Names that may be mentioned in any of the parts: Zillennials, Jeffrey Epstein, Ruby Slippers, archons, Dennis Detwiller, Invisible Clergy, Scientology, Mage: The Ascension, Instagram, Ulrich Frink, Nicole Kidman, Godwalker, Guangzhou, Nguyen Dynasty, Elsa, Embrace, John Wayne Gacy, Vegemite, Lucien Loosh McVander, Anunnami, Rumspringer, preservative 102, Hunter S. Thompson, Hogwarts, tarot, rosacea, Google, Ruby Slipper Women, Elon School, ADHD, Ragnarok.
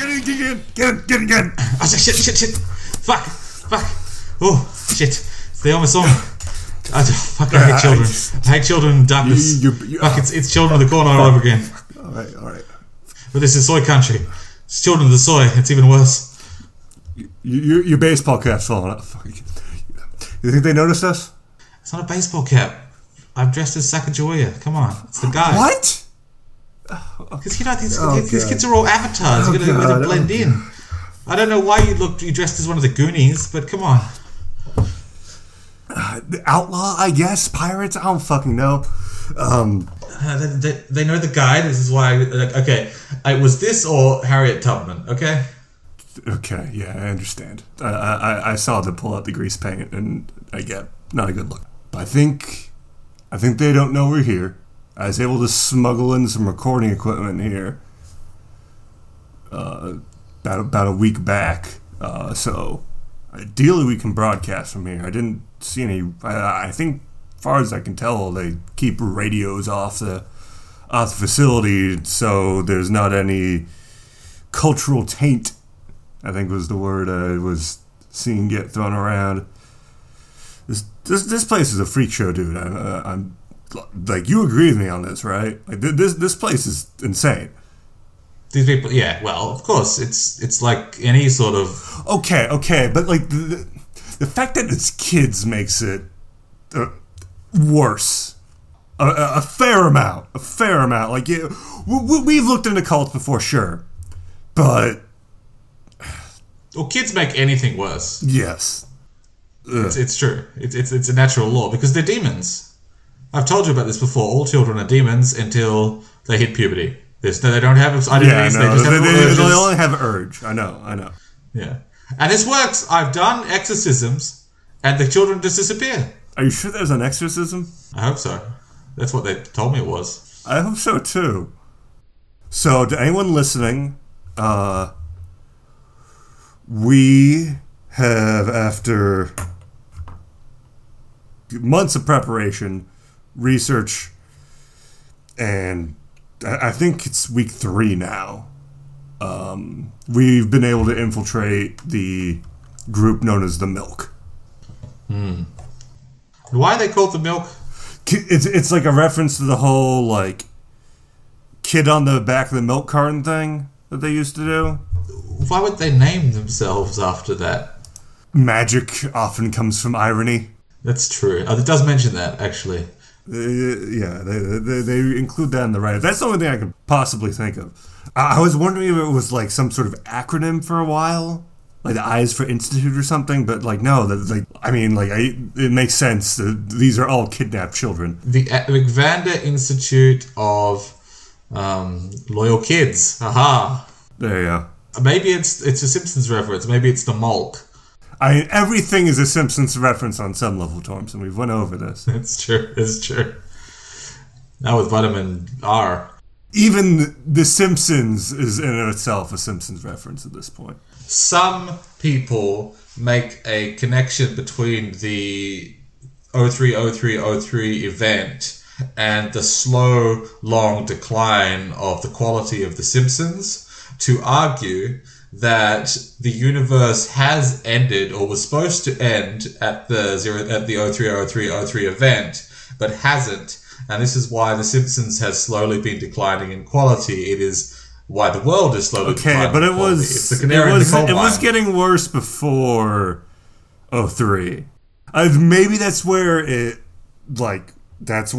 Get in! I was like, shit! Fuck! Oh, shit! They almost saw me. I hate children. I hate children in darkness. Fuck, it's children of the corn all over again. Alright. But this is soy country. It's children of the soy. It's even worse. Your baseball cap's falling off. You think they noticed us? It's not a baseball cap. I'm dressed as Sacagawea. Come on. It's the guy. What? Because, you know, these kids are all avatars. You're going to blend in. I don't know why you dressed as one of the Goonies, but come on. Outlaw, I guess? Pirates? I don't fucking know. They know the guy. This is why... it was this or Harriet Tubman, okay? Okay, yeah, I understand. I saw them pull out the grease paint, and not a good look. But I think they don't know we're here. I was able to smuggle in some recording equipment here about a week back. So ideally we can broadcast from here. I didn't see any... I think, far as I can tell, they keep radios off the facility, so there's not any cultural taint, I think was the word I was seeing get thrown around. This place is a freak show, dude. I'm like, you agree with me on this, right? Like this place is insane. These people, yeah. Well, of course, it's like any sort of okay, but like the fact that it's kids makes it worse. A fair amount. Like, yeah, we've looked into cults before, sure, but well, kids make anything worse. Yes. It's true. It's a natural law because they're demons. I've told you about this before. All children are demons until they hit puberty. They don't have identities. Yeah, no, they only have urge. I know. Yeah, and this works. I've done exorcisms, and the children just disappear. Are you sure there's an exorcism? I hope so. That's what they told me it was. I hope so too. So, to anyone listening, we have, after months of preparation, research, and I think it's week 3 now, we've been able to infiltrate the group known as the Milk. Why are they called the Milk? It's like a reference to the whole, like, kid on the back of the milk carton thing that they used to do. Why would they name themselves after that? Magic often comes from irony. That's true. It does mention that, actually. They include that in the write-up. That's the only thing I could possibly think of. I was wondering if it was like some sort of acronym for a while, like the I's for Institute or something. But like, no, it makes sense. These are all kidnapped children. The McVander Institute of Loyal Kids. Aha. There you go. Maybe it's a Simpsons reference. Maybe it's the Mulk. I mean, everything is a Simpsons reference on some level, Thompson. We've went over this. It's true. Now with vitamin R. Even the Simpsons is in itself a Simpsons reference at this point. Some people make a connection between the 030303 event and the slow, long decline of the quality of the Simpsons to argue that the universe has ended or was supposed to end at the 030303 event, but hasn't. And this is why The Simpsons has slowly been declining in quality. It is why the world is slowly declining. Okay, but it was getting worse before 03. Maybe that's where it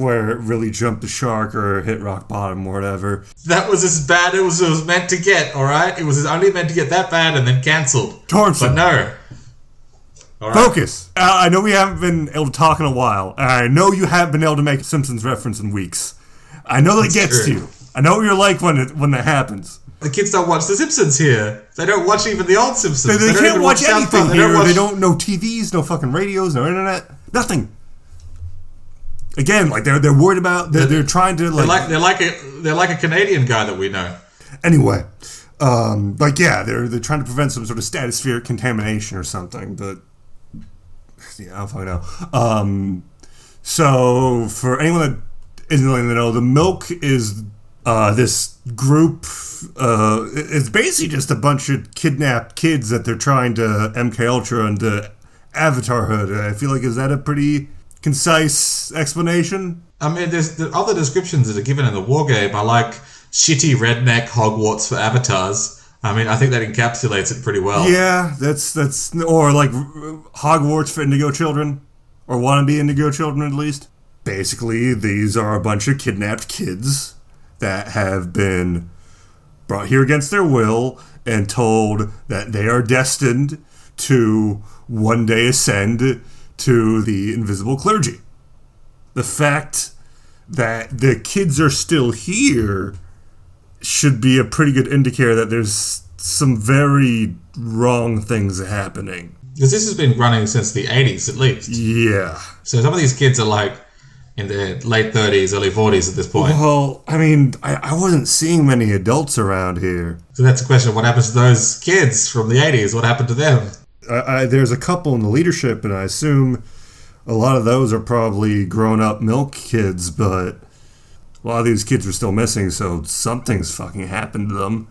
really jumped the shark or hit rock bottom or whatever. That was as bad as it was meant to get, all right? It was only meant to get that bad and then cancelled. Thompson. But no. All right. Focus. I know we haven't been able to talk in a while. I know you haven't been able to make a Simpsons reference in weeks. I know that gets to you. I know what you're like when that happens. The kids don't watch The Simpsons here. They don't watch even the old Simpsons. They can't watch anything here. They don't know TVs, no fucking radios, no internet. Nothing. Again, like they're worried about they're trying to like they're like a Canadian guy that we know. Anyway, they're trying to prevent some sort of stratospheric contamination or something. But yeah, I don't fucking know. So for anyone that isn't really know, the Milk is this group, it's basically just a bunch of kidnapped kids that they're trying to MK Ultra into avatarhood. I feel like, is that a pretty concise explanation? I mean, there's the other descriptions that are given in the war game are like shitty redneck Hogwarts for avatars. I mean, I think that encapsulates it pretty well. Yeah, that's or like Hogwarts for Indigo children, or wannabe Indigo children at least. Basically, these are a bunch of kidnapped kids that have been brought here against their will and told that they are destined to one day ascend to the Invisible Clergy. The fact that the kids are still here should be a pretty good indicator that there's some very wrong things happening. Because this has been running since the 80s, at least. Yeah. So some of these kids are like in their late 30s, early 40s at this point. Well, I mean, I wasn't seeing many adults around here. So that's the question, what happens to those kids from the 80s? What happened to them? There's a couple in the leadership, and I assume a lot of those are probably grown-up Milk kids, but a lot of these kids are still missing, so something's fucking happened to them.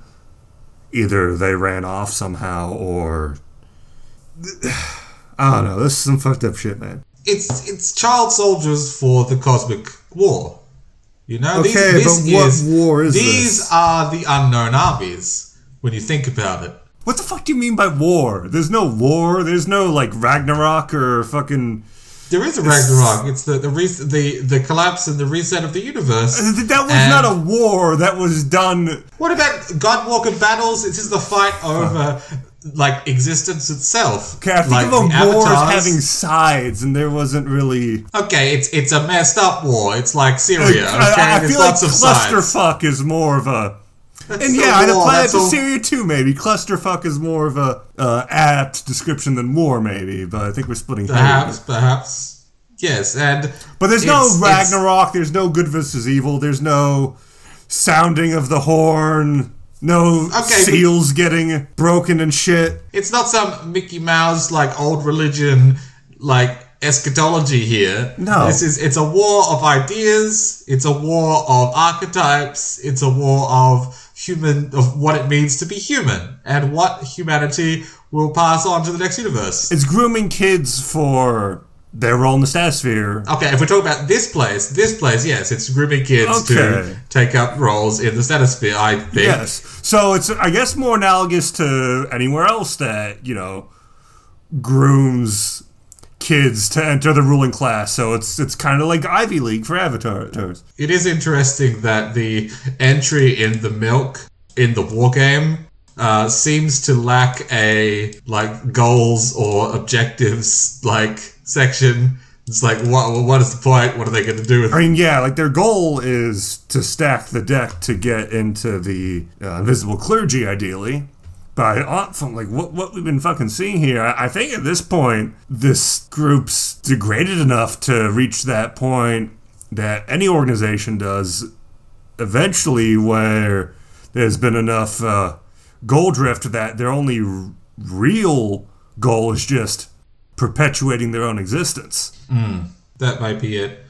Either they ran off somehow, or I don't know. This is some fucked up shit, man. It's child soldiers for the cosmic war. You know, okay, but what war is this? These are the unknown armies, when you think about it. What the fuck do you mean by war? There's no war. There's no, like, Ragnarok or fucking... There is a Ragnarok. It's the collapse and the reset of the universe. That was not a war. That was done... What about Godwalker battles? It's just the fight over, like, existence itself. Okay, I think like of a war as having sides, and there wasn't really... Okay, it's a messed up war. It's like Syria. I feel like clusterfuck is more of a... That's and yeah, the planet of Syria too, maybe. Clusterfuck is more of a apt description than war, maybe. But I think we're splitting hairs. Perhaps. Yes, and... But there's no Ragnarok, there's no good versus evil, there's no sounding of the horn, seals getting broken and shit. It's not some Mickey Mouse, like, old religion, like, eschatology here. No. It's a war of ideas, it's a war of archetypes, it's a war of... of what it means to be human and what humanity will pass on to the next universe. It's grooming kids for their role in the Statosphere. Okay, if we're talking about this place, yes, it's grooming kids to take up roles in the Statosphere, I think. Yes, so it's, I guess, more analogous to anywhere else that, you know, grooms kids to enter the ruling class, so it's kind of like Ivy League for avatars. It is interesting that the entry in the Milk in the war game seems to lack a goals or objectives section. It's like, what is the point? What are they going to do with it? I mean, yeah, their goal is to stack the deck to get into the Invisible Clergy, ideally. From what we've been fucking seeing here, I think at this point, this group's degraded enough to reach that point that any organization does eventually, where there's been enough goal drift that their only real goal is just perpetuating their own existence. That might be it.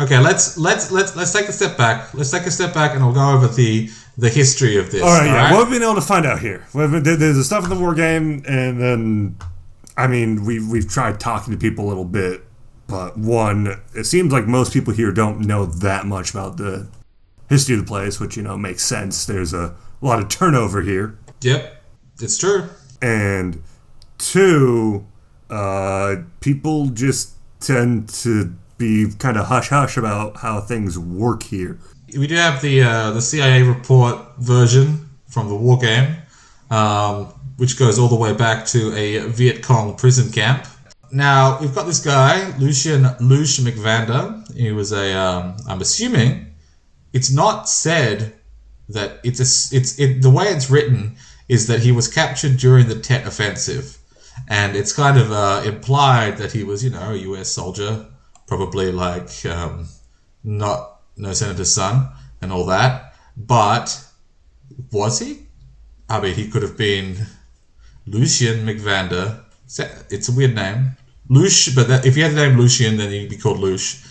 Okay, let's take a step back. Let's take a step back, and we'll go over the history of this. All right? Yeah. What have we been able to find out here? There's the stuff in the war game, and then, I mean, we've tried talking to people a little bit, but one, it seems like most people here don't know that much about the history of the place, which, you know, makes sense. There's a lot of turnover here. Yep, it's true. And two, people just tend to be kind of hush-hush about how things work here. We do have the CIA report version from the war game, which goes all the way back to a Viet Cong prison camp. Now, we've got this guy, Lucien Loosh McVander. He was a, I'm assuming, it's not said that, the way it's written is that he was captured during the Tet Offensive. And it's kind of implied that he was, you know, a US soldier, probably no senator's son and all that, but was he? I mean, he could have been Lucien McVander. It's a weird name, Loosh. But if you had the name Lucien, then you'd be called Loosh.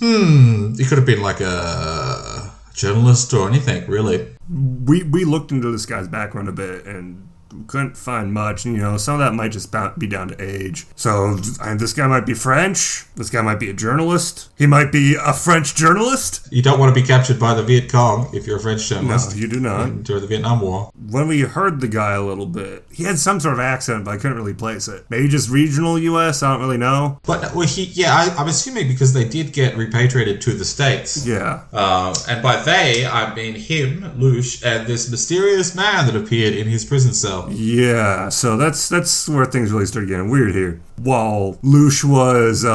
He could have been like a journalist or anything, really. We looked into this guy's background a bit and couldn't find much. You know, some of that might just be down to age. So this guy might be French. This guy might be a journalist. He might be a French journalist. You don't want to be captured by the Viet Cong if you're a French journalist. No, you do not. During the Vietnam War. When we heard the guy a little bit, he had some sort of accent, but I couldn't really place it. Maybe just regional U.S. I don't really know. But well, I'm assuming because they did get repatriated to the States. Yeah. And by they, I mean him, Loosh, and this mysterious man that appeared in his prison cell. Yeah, so that's where things really started getting weird here. While Loosh was in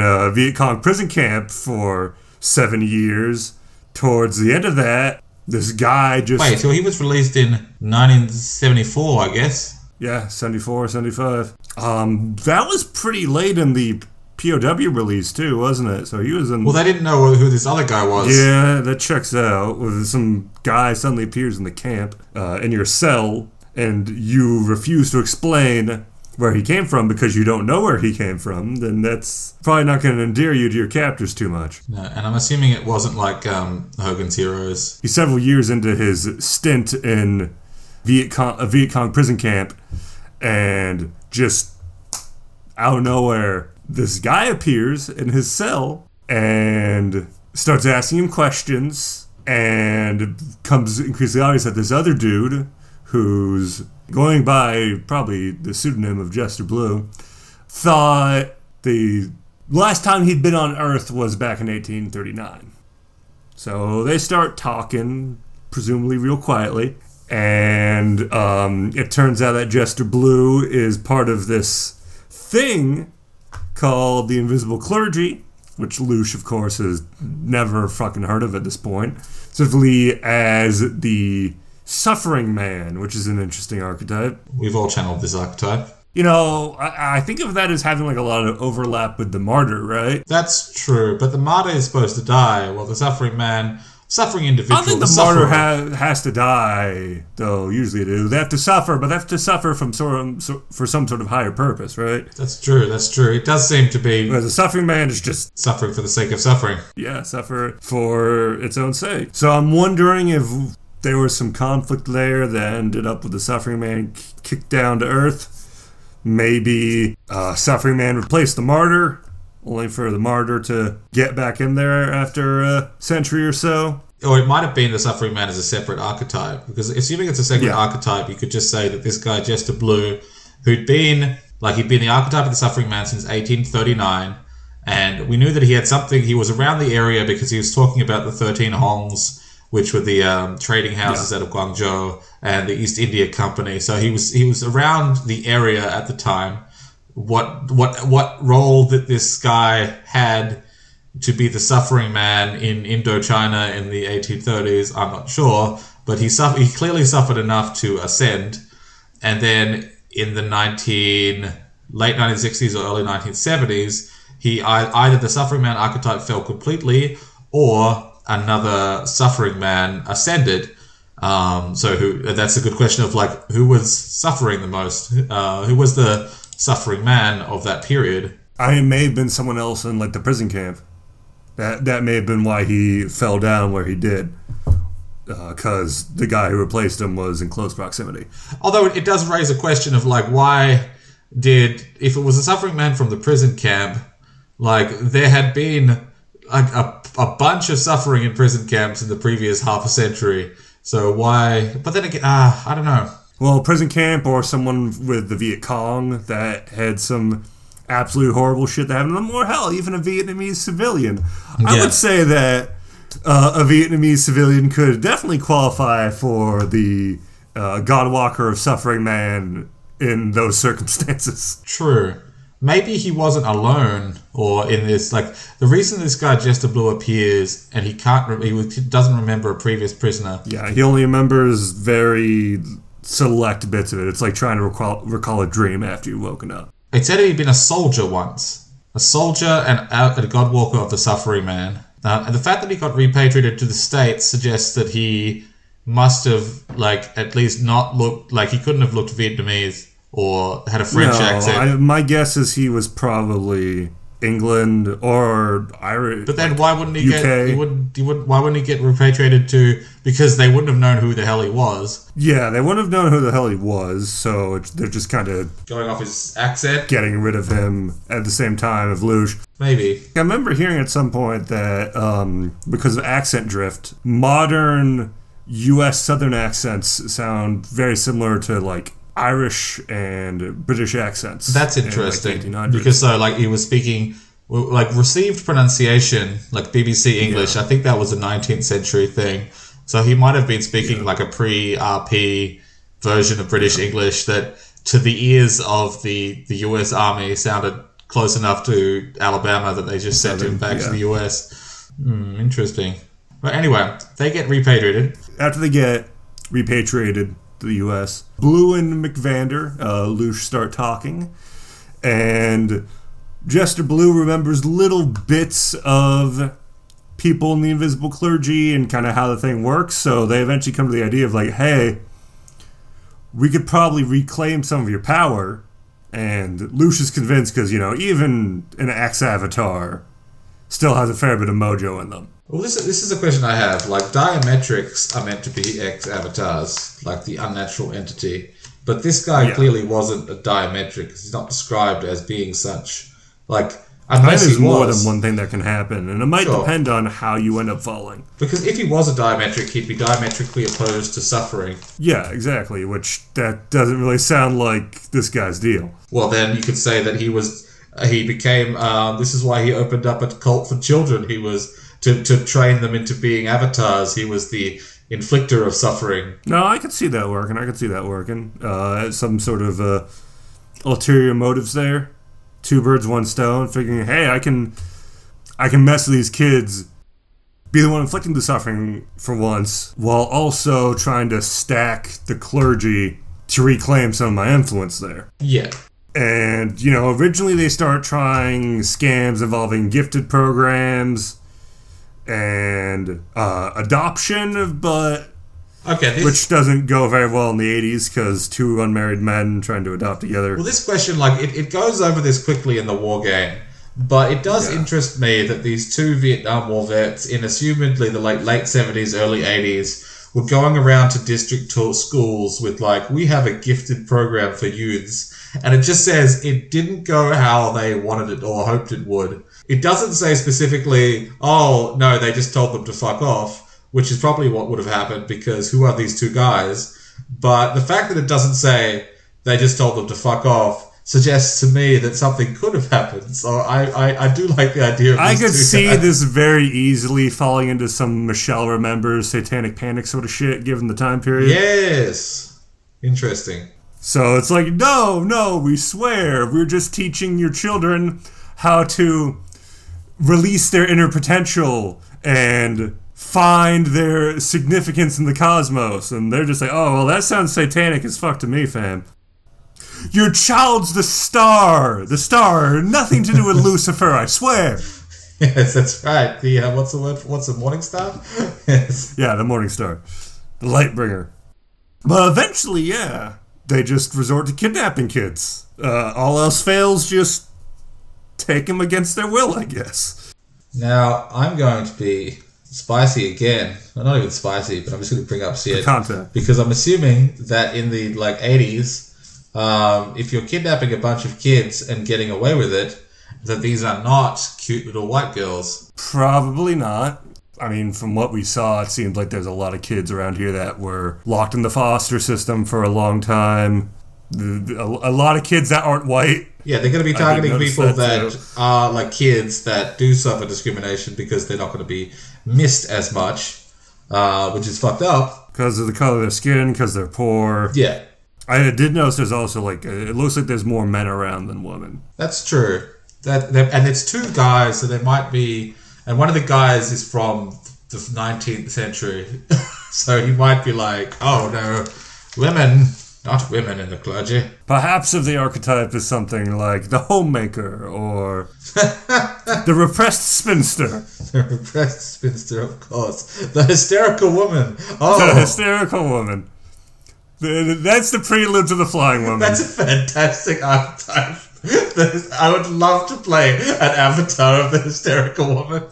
a Viet Cong prison camp for 7 years, towards the end of that, this guy just... Wait, so he was released in 1974, I guess? Yeah, 74, 75. That was pretty late in the POW release, too, wasn't it? So he was in... Well, they didn't know who this other guy was. Yeah, that checks out. Some guy suddenly appears in the camp, in your cell, and you refuse to explain where he came from because you don't know where he came from, then that's probably not going to endear you to your captors too much. No, and I'm assuming it wasn't like Hogan's Heroes. He's several years into his stint in a Viet Cong prison camp, and just out of nowhere... This guy appears in his cell and starts asking him questions and comes increasingly obvious that this other dude, who's going by probably the pseudonym of Jester Blue, thought the last time he'd been on Earth was back in 1839. So they start talking, presumably real quietly, and it turns out that Jester Blue is part of this thing called the Invisible Clergy, which Loosh, of course, has never fucking heard of at this point, specifically as the Suffering Man, which is an interesting archetype. We've all channeled this archetype. You know, I think of that as having like a lot of overlap with the Martyr, right? That's true, but the Martyr is supposed to die, while the Suffering Man... Suffering individuals. I think the martyr has to die, though. Usually they do. They have to suffer, but they have to suffer for some sort of higher purpose, right? That's true. That's true. It does seem to be. Whereas the Suffering Man is just suffering for the sake of suffering. Yeah, suffer for its own sake. So I'm wondering if there was some conflict there that ended up with the Suffering Man kicked down to Earth. Maybe Suffering Man replaced the Martyr. Only for the Martyr to get back in there after a century or so. Or it might have been the Suffering Man as a separate archetype. Because assuming it's a separate archetype, you could just say that this guy, Jester Blue, he'd been the archetype of the Suffering Man since 1839. And we knew that he had something. He was around the area because he was talking about the 13 Hongs, which were the trading houses out of Guangzhou and the East India Company. So he was around the area at the time. What role that this guy had to be the Suffering Man in Indochina in the 1830s, I'm not sure. But he clearly suffered enough to ascend. And then in the late 1960s or early 1970s, either the Suffering Man archetype fell completely or another Suffering Man ascended. That's a good question of like who was suffering the most? Who was the Suffering Man of that period? It may have been someone else in like the prison camp. That may have been why he fell down where he did, because the guy who replaced him was in close proximity. Although it does raise a question of like if it was a Suffering Man from the prison camp, like there had been like a bunch of suffering in prison camps in the previous half a century. So why? But then again, I don't know. Well, prison camp or someone with the Viet Cong that had some absolute horrible shit that happened to them, or hell, even a Vietnamese civilian. Yeah. I would say that a Vietnamese civilian could definitely qualify for the Godwalker of Suffering Man in those circumstances. True. Maybe he wasn't alone or in this, like, the reason this guy Jester Blue appears and he doesn't remember a previous prisoner. Yeah, he only remembers very... select bits of it. It's like trying to recall a dream after you've woken up. It said he'd been a soldier once. A soldier and a Godwalker of the Suffering Man. And the fact that he got repatriated to the States suggests that he must have, like, at least not looked... Like, he couldn't have looked Vietnamese or had a French accent. My guess is he was probably England or Irish. But then why wouldn't he UK. Get? Why wouldn't he get repatriated to? Because they wouldn't have known who the hell he was. Yeah, they wouldn't have known who the hell he was. So they're just kind of going off his accent, getting rid of him at the same time of Loosh. Maybe. I remember hearing at some point that because of accent drift, modern U.S. Southern accents sound very similar to like Irish and British accents. That's interesting in like because so like he was speaking like received pronunciation like BBC English. Yeah. I think that was a 19th century thing. So he might have been speaking like a pre-RP version of British English that to the ears of the US Army sounded close enough to Alabama that they just sent him back to the US. Interesting. But anyway, they get repatriated. After they get repatriated to the U.S., Blue and McVander, Loosh start talking, and Jester Blue remembers little bits of people in the Invisible Clergy and kind of how the thing works, so they eventually come to the idea of like, hey, we could probably reclaim some of your power, and Loosh is convinced because, you know, even an ex-Avatar still has a fair bit of mojo in them. Well, this is a question I have. Like, Diametrics are meant to be ex-avatars, like the unnatural entity. But this guy clearly wasn't a Diametric. He's not described as being such. Like, unless there's more than one thing that can happen, and it might depend on how you end up falling. Because if he was a Diametric, he'd be diametrically opposed to suffering. Yeah, exactly, which that doesn't really sound like this guy's deal. Well, then you could say that this is why he opened up a cult for children. He was... To train them into being avatars, he was the inflictor of suffering. No, I could see that working. Some sort of ulterior motives there. Two birds, one stone. Figuring, hey, I can mess with these kids, be the one inflicting the suffering for once, while also trying to stack the clergy to reclaim some of my influence there. Yeah. And, you know, originally they start trying scams involving gifted programs and adoption, which doesn't go very well in the 80s because two unmarried men trying to adopt together. Well, this question, like, it goes over this quickly in the war game, but it does interest me that these two Vietnam War vets in assumedly the late 70s, early 80s were going around to district schools with, like, we have a gifted program for youths, and it just says it didn't go how they wanted it or hoped it would. It doesn't say specifically, oh, no, they just told them to fuck off, which is probably what would have happened because who are these two guys? But the fact that it doesn't say they just told them to fuck off suggests to me that something could have happened. So I do like the idea of this very easily falling into some Michelle Remembers, Satanic Panic sort of shit given the time period. Yes. Interesting. So it's like, no, we swear. We're just teaching your children how to... release their inner potential and find their significance in the cosmos. And they're just like, oh, well, that sounds satanic as fuck to me, fam. Your child's the star. The star. Nothing to do with Lucifer, I swear. Yes, that's right. The, what's the word? What's the morning star? Yes. Yeah, the morning star. The light bringer. But eventually, they just resort to kidnapping kids. All else fails, just... take them against their will, I guess. Now, I'm going to be spicy again. Well, not even spicy, but I'm just going to bring up shit. Because I'm assuming that in the 80s, if you're kidnapping a bunch of kids and getting away with it, that these are not cute little white girls. Probably not. I mean, from what we saw, it seemed like there's a lot of kids around here that were locked in the foster system for a long time. A lot of kids that aren't white. Yeah, they're going to be targeting people that are like kids that do suffer discrimination because they're not going to be missed as much, which is fucked up. Because of the color of their skin, because they're poor. Yeah. I did notice there's also it looks like there's more men around than women. That's true. And it's two guys, so there might be, and one of the guys is from the 19th century. So he might be like, oh no, women... not women in the clergy. Perhaps if the archetype is something like the homemaker or the repressed spinster. The repressed spinster, of course. The hysterical woman. Oh, the hysterical woman. That's the prelude to the flying woman. That's a fantastic archetype. I would love to play an avatar of the hysterical woman.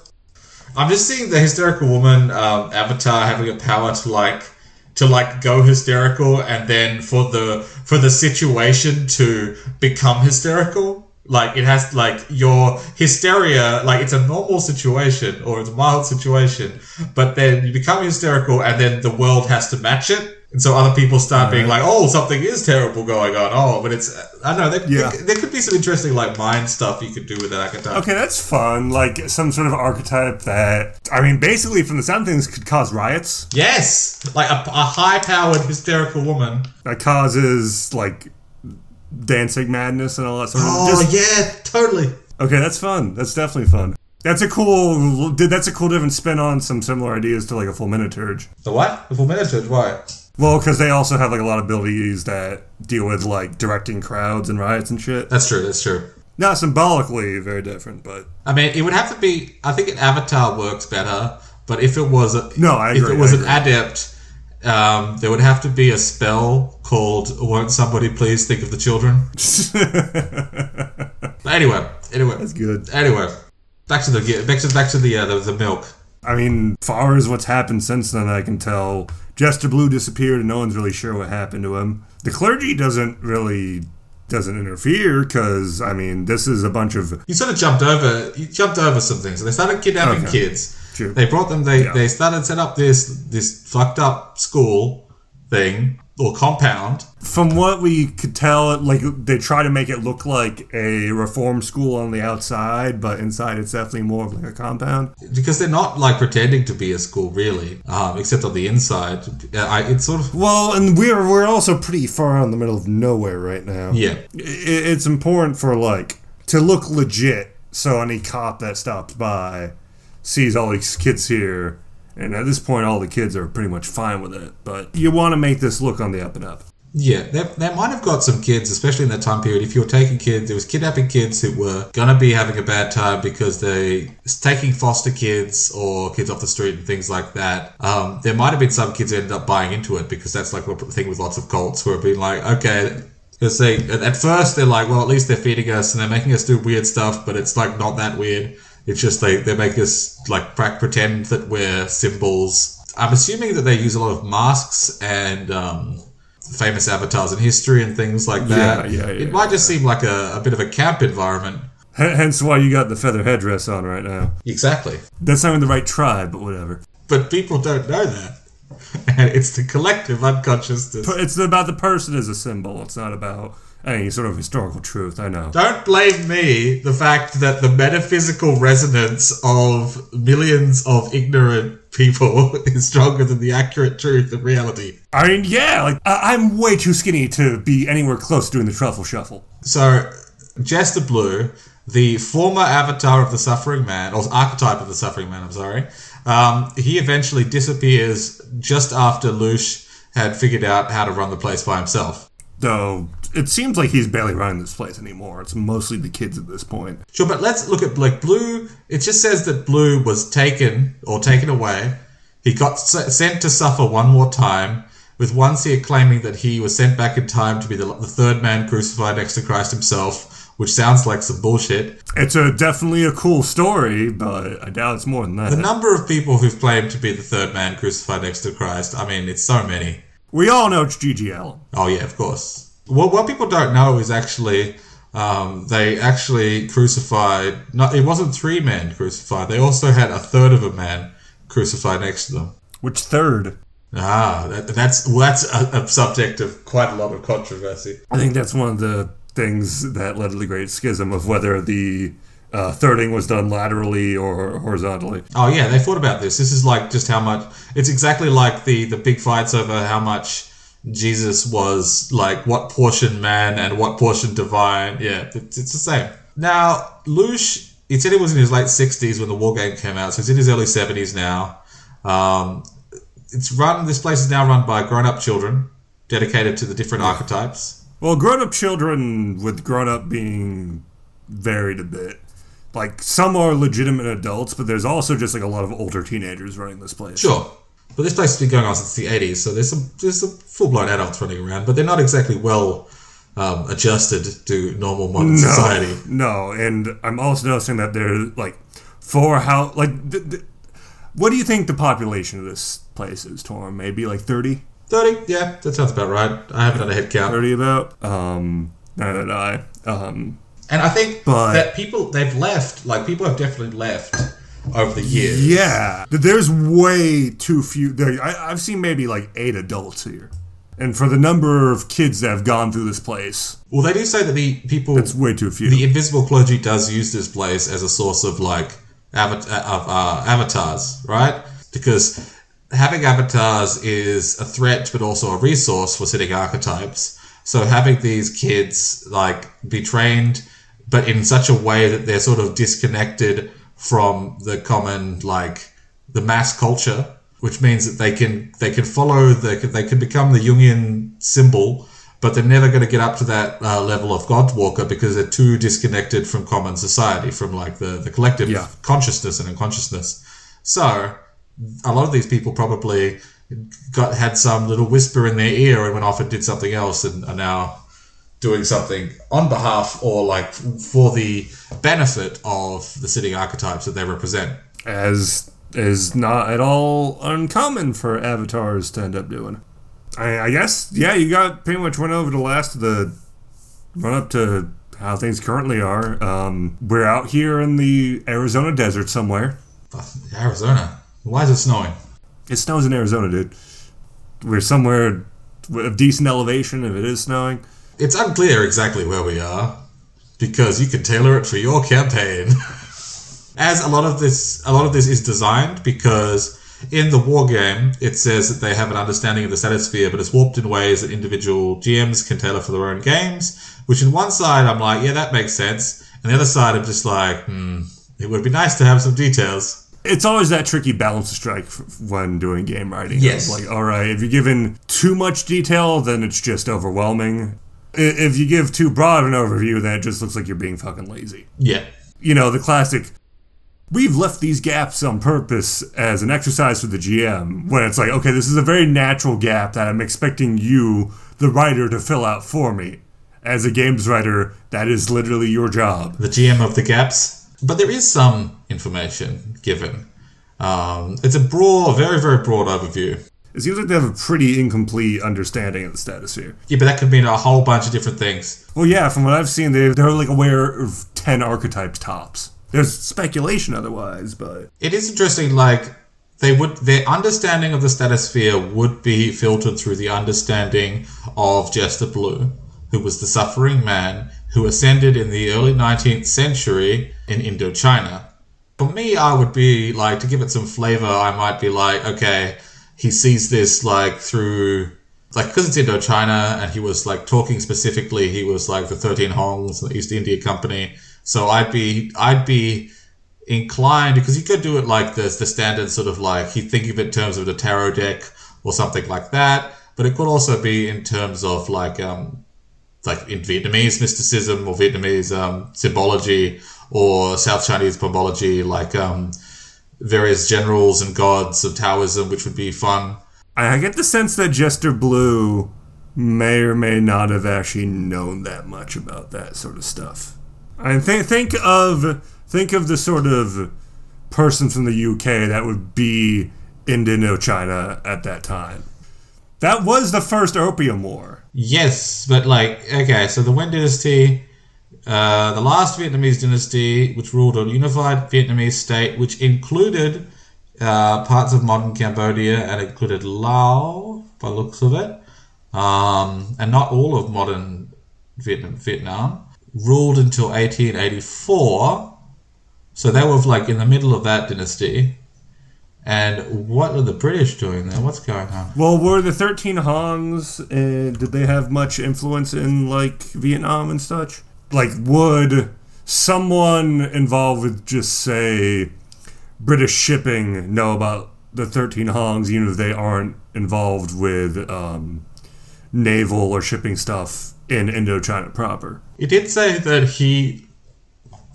I'm just seeing the hysterical woman avatar having a power to go hysterical, and then for the situation to become hysterical. It has, your hysteria, it's a normal situation, or it's a mild situation, but then you become hysterical, and then the world has to match it, and so other people start being something is terrible going on, but it's, I don't know, there could be some interesting, mind stuff you could do with that archetype. Okay, that's fun, some sort of archetype that, basically from the sound of things, could cause riots. Yes! A high-powered hysterical woman. That causes, dancing madness and all that sort of stuff. Totally. Okay, that's fun. That's definitely fun. That's a cool different spin on some similar ideas to a full miniturge. The what? The full miniturge, why? Well, because they also have a lot of abilities that deal with directing crowds and riots and shit. That's true. Not symbolically very different, but it would have to be, I think an avatar works better, but if it was an adept, there would have to be a spell called "Won't somebody please think of the children?" Anyway, that's good. Anyway, back to the milk. Far as what's happened since then, I can tell Jester Blue disappeared, and no one's really sure what happened to him. The clergy doesn't interfere because this is a bunch of you jumped over some things. So they started kidnapping kids. True. They brought them. They started set up this fucked up school thing or compound. From what we could tell, they try to make it look like a reform school on the outside, but inside it's definitely more of a compound. Because they're not pretending to be a school really, except on the inside. It's sort of and we're also pretty far out in the middle of nowhere right now. Yeah, it's important for to look legit, so any cop that stopped by sees all these kids here, and at this point all the kids are pretty much fine with it, but you want to make this look on the up and up. Yeah, they might have got some kids, especially in that time period. If you were taking kids, there was kidnapping kids who were going to be having a bad time because they taking foster kids or kids off the street and things like that. There might have been some kids who ended up buying into it because that's a thing with lots of cults where it'd be okay... Because at first they're well, at least they're feeding us and they're making us do weird stuff, but it's not that weird. It's just they make us pretend that we're symbols. I'm assuming that they use a lot of masks and famous avatars in history and things like that. Yeah, it might just seem like a bit of a camp environment. Hence why you got the feather headdress on right now. Exactly. That's not in the right tribe, but whatever. But people don't know that. And it's the collective unconsciousness. It's about the person as a symbol. It's not about any sort of historical truth, I know. Don't blame me the fact that the metaphysical resonance of millions of ignorant people is stronger than the accurate truth of reality. I'm way too skinny to be anywhere close to doing the truffle shuffle. So, Jester Blue, the former avatar of the Suffering Man, or archetype of the Suffering Man, I'm sorry, he eventually disappears just after Loosh had figured out how to run the place by himself. Though, it seems like he's barely running this place anymore. It's mostly the kids at this point. Sure, but let's look at Blue. It just says that Blue was taken away. He got sent to suffer one more time, with one seer claiming that he was sent back in time to be the third man crucified next to Christ himself, which sounds like some bullshit. It's definitely a cool story, but I doubt it's more than that. The number of people who've claimed to be the third man crucified next to Christ, it's so many. We all know it's G.G. Allen. Oh, yeah, of course. What people don't know is actually, they actually crucified... No, it wasn't three men crucified. They also had a third of a man crucified next to them. Which third? That's a subject of quite a lot of controversy. I think that's one of the things that led to the great schism of whether the thirding was done laterally or horizontally. Oh yeah, they thought about this. This is just how much... It's exactly the big fights over how much Jesus was what portion man and what portion divine. Yeah, it's the same. Now, Loosh, he said it was in his late 60s when the war game came out, so he's in his early 70s now. This place is now run by grown-up children dedicated to the different archetypes. Well, grown-up children, with grown-up being varied a bit. Some are legitimate adults, but there's also just a lot of older teenagers running this place. Sure. But this place has been going on since the 80s, so there's some full-blown adults running around, but they're not exactly well adjusted to normal modern society. No, and I'm also noticing that there's like four house. Like, what do you think the population of this place is, Torm? Maybe like 30? 30, yeah, that sounds about right. I haven't done a head count. 30 about. Neither did I. And I think that people have definitely left over the years. Yeah. There's way too few. I've seen maybe like 8 adults here. And for the number of kids that have gone through this place... Well, they do say that that's way too few. The Invisible Clergy does use this place as a source of, like, avatars, right? Because having avatars is a threat, but also a resource for setting archetypes. So having these kids, like, be trained, but in such a way that they're sort of disconnected from the common, like, the mass culture... Which means that they can follow, they can become the Jungian symbol, but they're never going to get up to that level of Godwalker because they're too disconnected from common society, from like the collective consciousness and unconsciousness. So a lot of these people probably had some little whisper in their ear and went off and did something else and are now doing something on behalf or like for the benefit of the sitting archetypes that they represent. As... is not at all uncommon for avatars to end up doing. I guess, yeah, you got pretty much went over the last of the run up to how things currently are. We're out here in the Arizona desert somewhere. Arizona? Why is it snowing? It snows in Arizona, dude. We're somewhere of decent elevation if it is snowing. It's unclear exactly where we are because you can tailor it for your campaign. As a lot of this is designed because in the war game, it says that they have an understanding of the Statosphere, but it's warped in ways that individual GMs can tailor for their own games, which in one side, I'm like, yeah, that makes sense. And the other side, I'm just like, it would be nice to have some details. It's always that tricky balance to strike when doing game writing. Yes. Like, all right, if you're given too much detail, then it's just overwhelming. If you give too broad an overview, then it just looks like you're being fucking lazy. Yeah. You know, the classic... We've left these gaps on purpose as an exercise for the GM, when it's like, okay, this is a very natural gap that I'm expecting you, the writer, to fill out for me. As a games writer, that is literally your job. The GM of the gaps. But there is some information given. It's very, very broad overview. It seems like they have a pretty incomplete understanding of the Statosphere. Yeah, but that could mean a whole bunch of different things. Well, yeah, from what I've seen, they're like aware of 10 archetypes tops. There's speculation otherwise, but... It is interesting, like, their understanding of the Statosphere would be filtered through the understanding of Jester Blue, who was the suffering man who ascended in the early 19th century in Indochina. For me, I would be, like, to give it some flavor, I might be like, okay, he sees this, like, through... Like, because it's Indochina, and he was, like, talking specifically, he was, like, the 13 Hongs, the East India Company... So I'd be inclined, because you could do it like this, the standard sort of like, you think of it in terms of the tarot deck or something like that, but it could also be in terms of like in Vietnamese mysticism or Vietnamese symbology or South Chinese pomology, like various generals and gods of Taoism, which would be fun. I get the sense that Jester Blue may or may not have actually known that much about that sort of stuff. I think of the sort of person from the UK that would be in Indochina at that time. That was the first Opium War. Yes, but like, okay, so the Nguyen Dynasty, the last Vietnamese dynasty, which ruled a unified Vietnamese state, which included parts of modern Cambodia and included Laos, by the looks of it, and not all of modern Vietnam. Ruled until 1884, so they were like in the middle of that dynasty. And what are the British doing there? What's going on? Well, were the 13 Hongs, did they have much influence in like Vietnam and such? Like, would someone involved with just say British shipping know about the 13 Hongs, even if they aren't involved with naval or shipping stuff in Indochina proper? It did say that he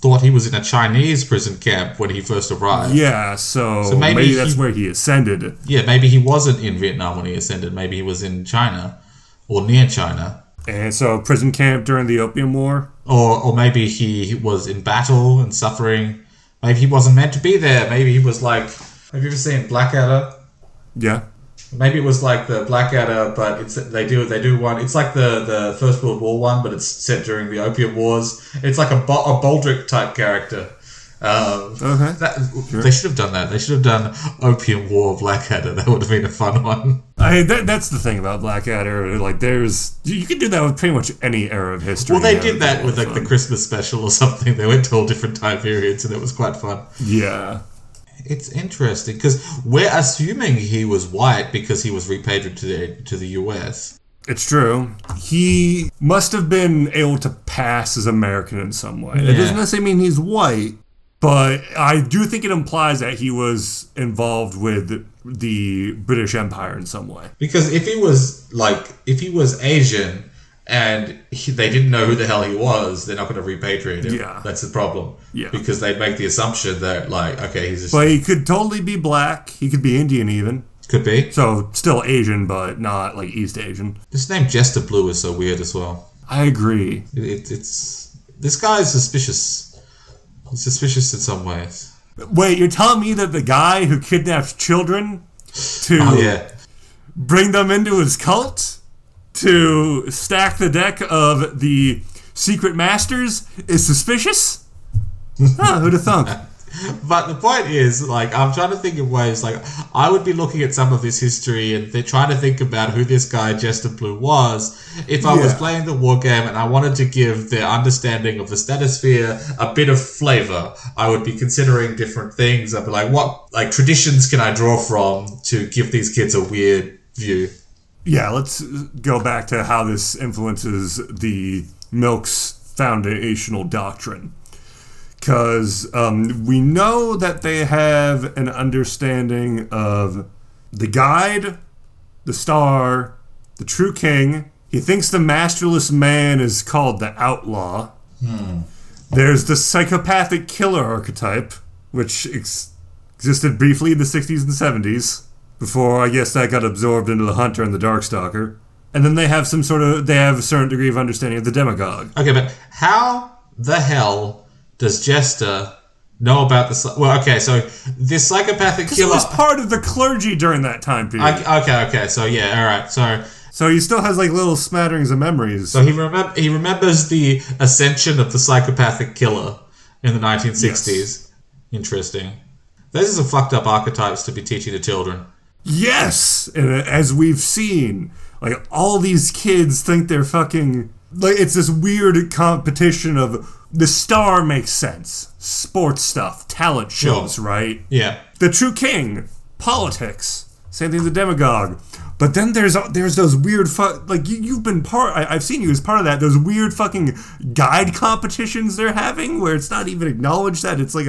thought he was in a Chinese prison camp when he first arrived. Yeah, so maybe that's where he ascended. Yeah, maybe he wasn't in Vietnam when he ascended. Maybe he was in China or near China. And so prison camp during the Opium War. Or maybe he was in battle and suffering. Maybe he wasn't meant to be there. Maybe he was like... Have you ever seen Blackadder? Yeah. Maybe it was like the Blackadder, but it's they do one. It's like the First World War one, but it's set during the Opium Wars. It's like a Baldric type character. Okay. Sure. They should have done that. They should have done Opium War Blackadder. That would have been a fun one. That's the thing about Blackadder. Like, you can do that with pretty much any era of history. Well, they did that with like the Christmas special or something. They went to all different time periods, and it was quite fun. Yeah. It's interesting because we're assuming he was white because he was repatriated to the US. It's true. He must have been able to pass as American in some way. Yeah. It doesn't necessarily mean he's white, but I do think it implies that he was involved with the British Empire in some way. Because if he was Asian and they didn't know who the hell he was, they're not going to repatriate him. Yeah. That's the problem. Yeah. Because they'd make the assumption that, like, okay, he's just... But he could totally be black. He could be Indian, even. Could be. So, still Asian, but not, like, East Asian. This name Jester Blue is so weird as well. I agree. It's... This guy is suspicious. He's suspicious in some ways. Wait, you're telling me that the guy who kidnaps children to... Oh, yeah. Bring them into his cult... to stack the deck of the Secret Masters is suspicious? Huh, who'd have thunk? But the point is, like, I'm trying to think of ways, like, I would be looking at some of this history and they're trying to think about who this guy Jester Blue was if I was playing the war game and I wanted to give their understanding of the Statosphere a bit of flavour. I would be considering different things. I'd be like, what, like, traditions can I draw from to give these kids a weird view? Yeah, let's go back to how this influences the Milk's foundational doctrine. Because we know that they have an understanding of the guide, the star, the true king. He thinks the masterless man is called the outlaw. Hmm. There's the psychopathic killer archetype, which existed briefly in the 60s and 70s. Before, I guess, that got absorbed into the Hunter and the Darkstalker. And then they have a certain degree of understanding of the demagogue. Okay, but how the hell does Jester know about this? Well, okay, so this psychopathic killer... he was part of the clergy during that time period. So he still has, like, little smatterings of memories. So he remembers the ascension of the psychopathic killer in the 1960s. Yes. Interesting. Those are some fucked up archetypes to be teaching to children. Yes! And as we've seen, like, all these kids think they're fucking... Like, it's this weird competition of... The star makes sense. Sports stuff. Talent shows, right? Yeah. The true king. Politics. Same thing as the demagogue. But then there's those weird... Like, you've been part... I've seen you as part of that. Those weird fucking guide competitions they're having where it's not even acknowledged that it's like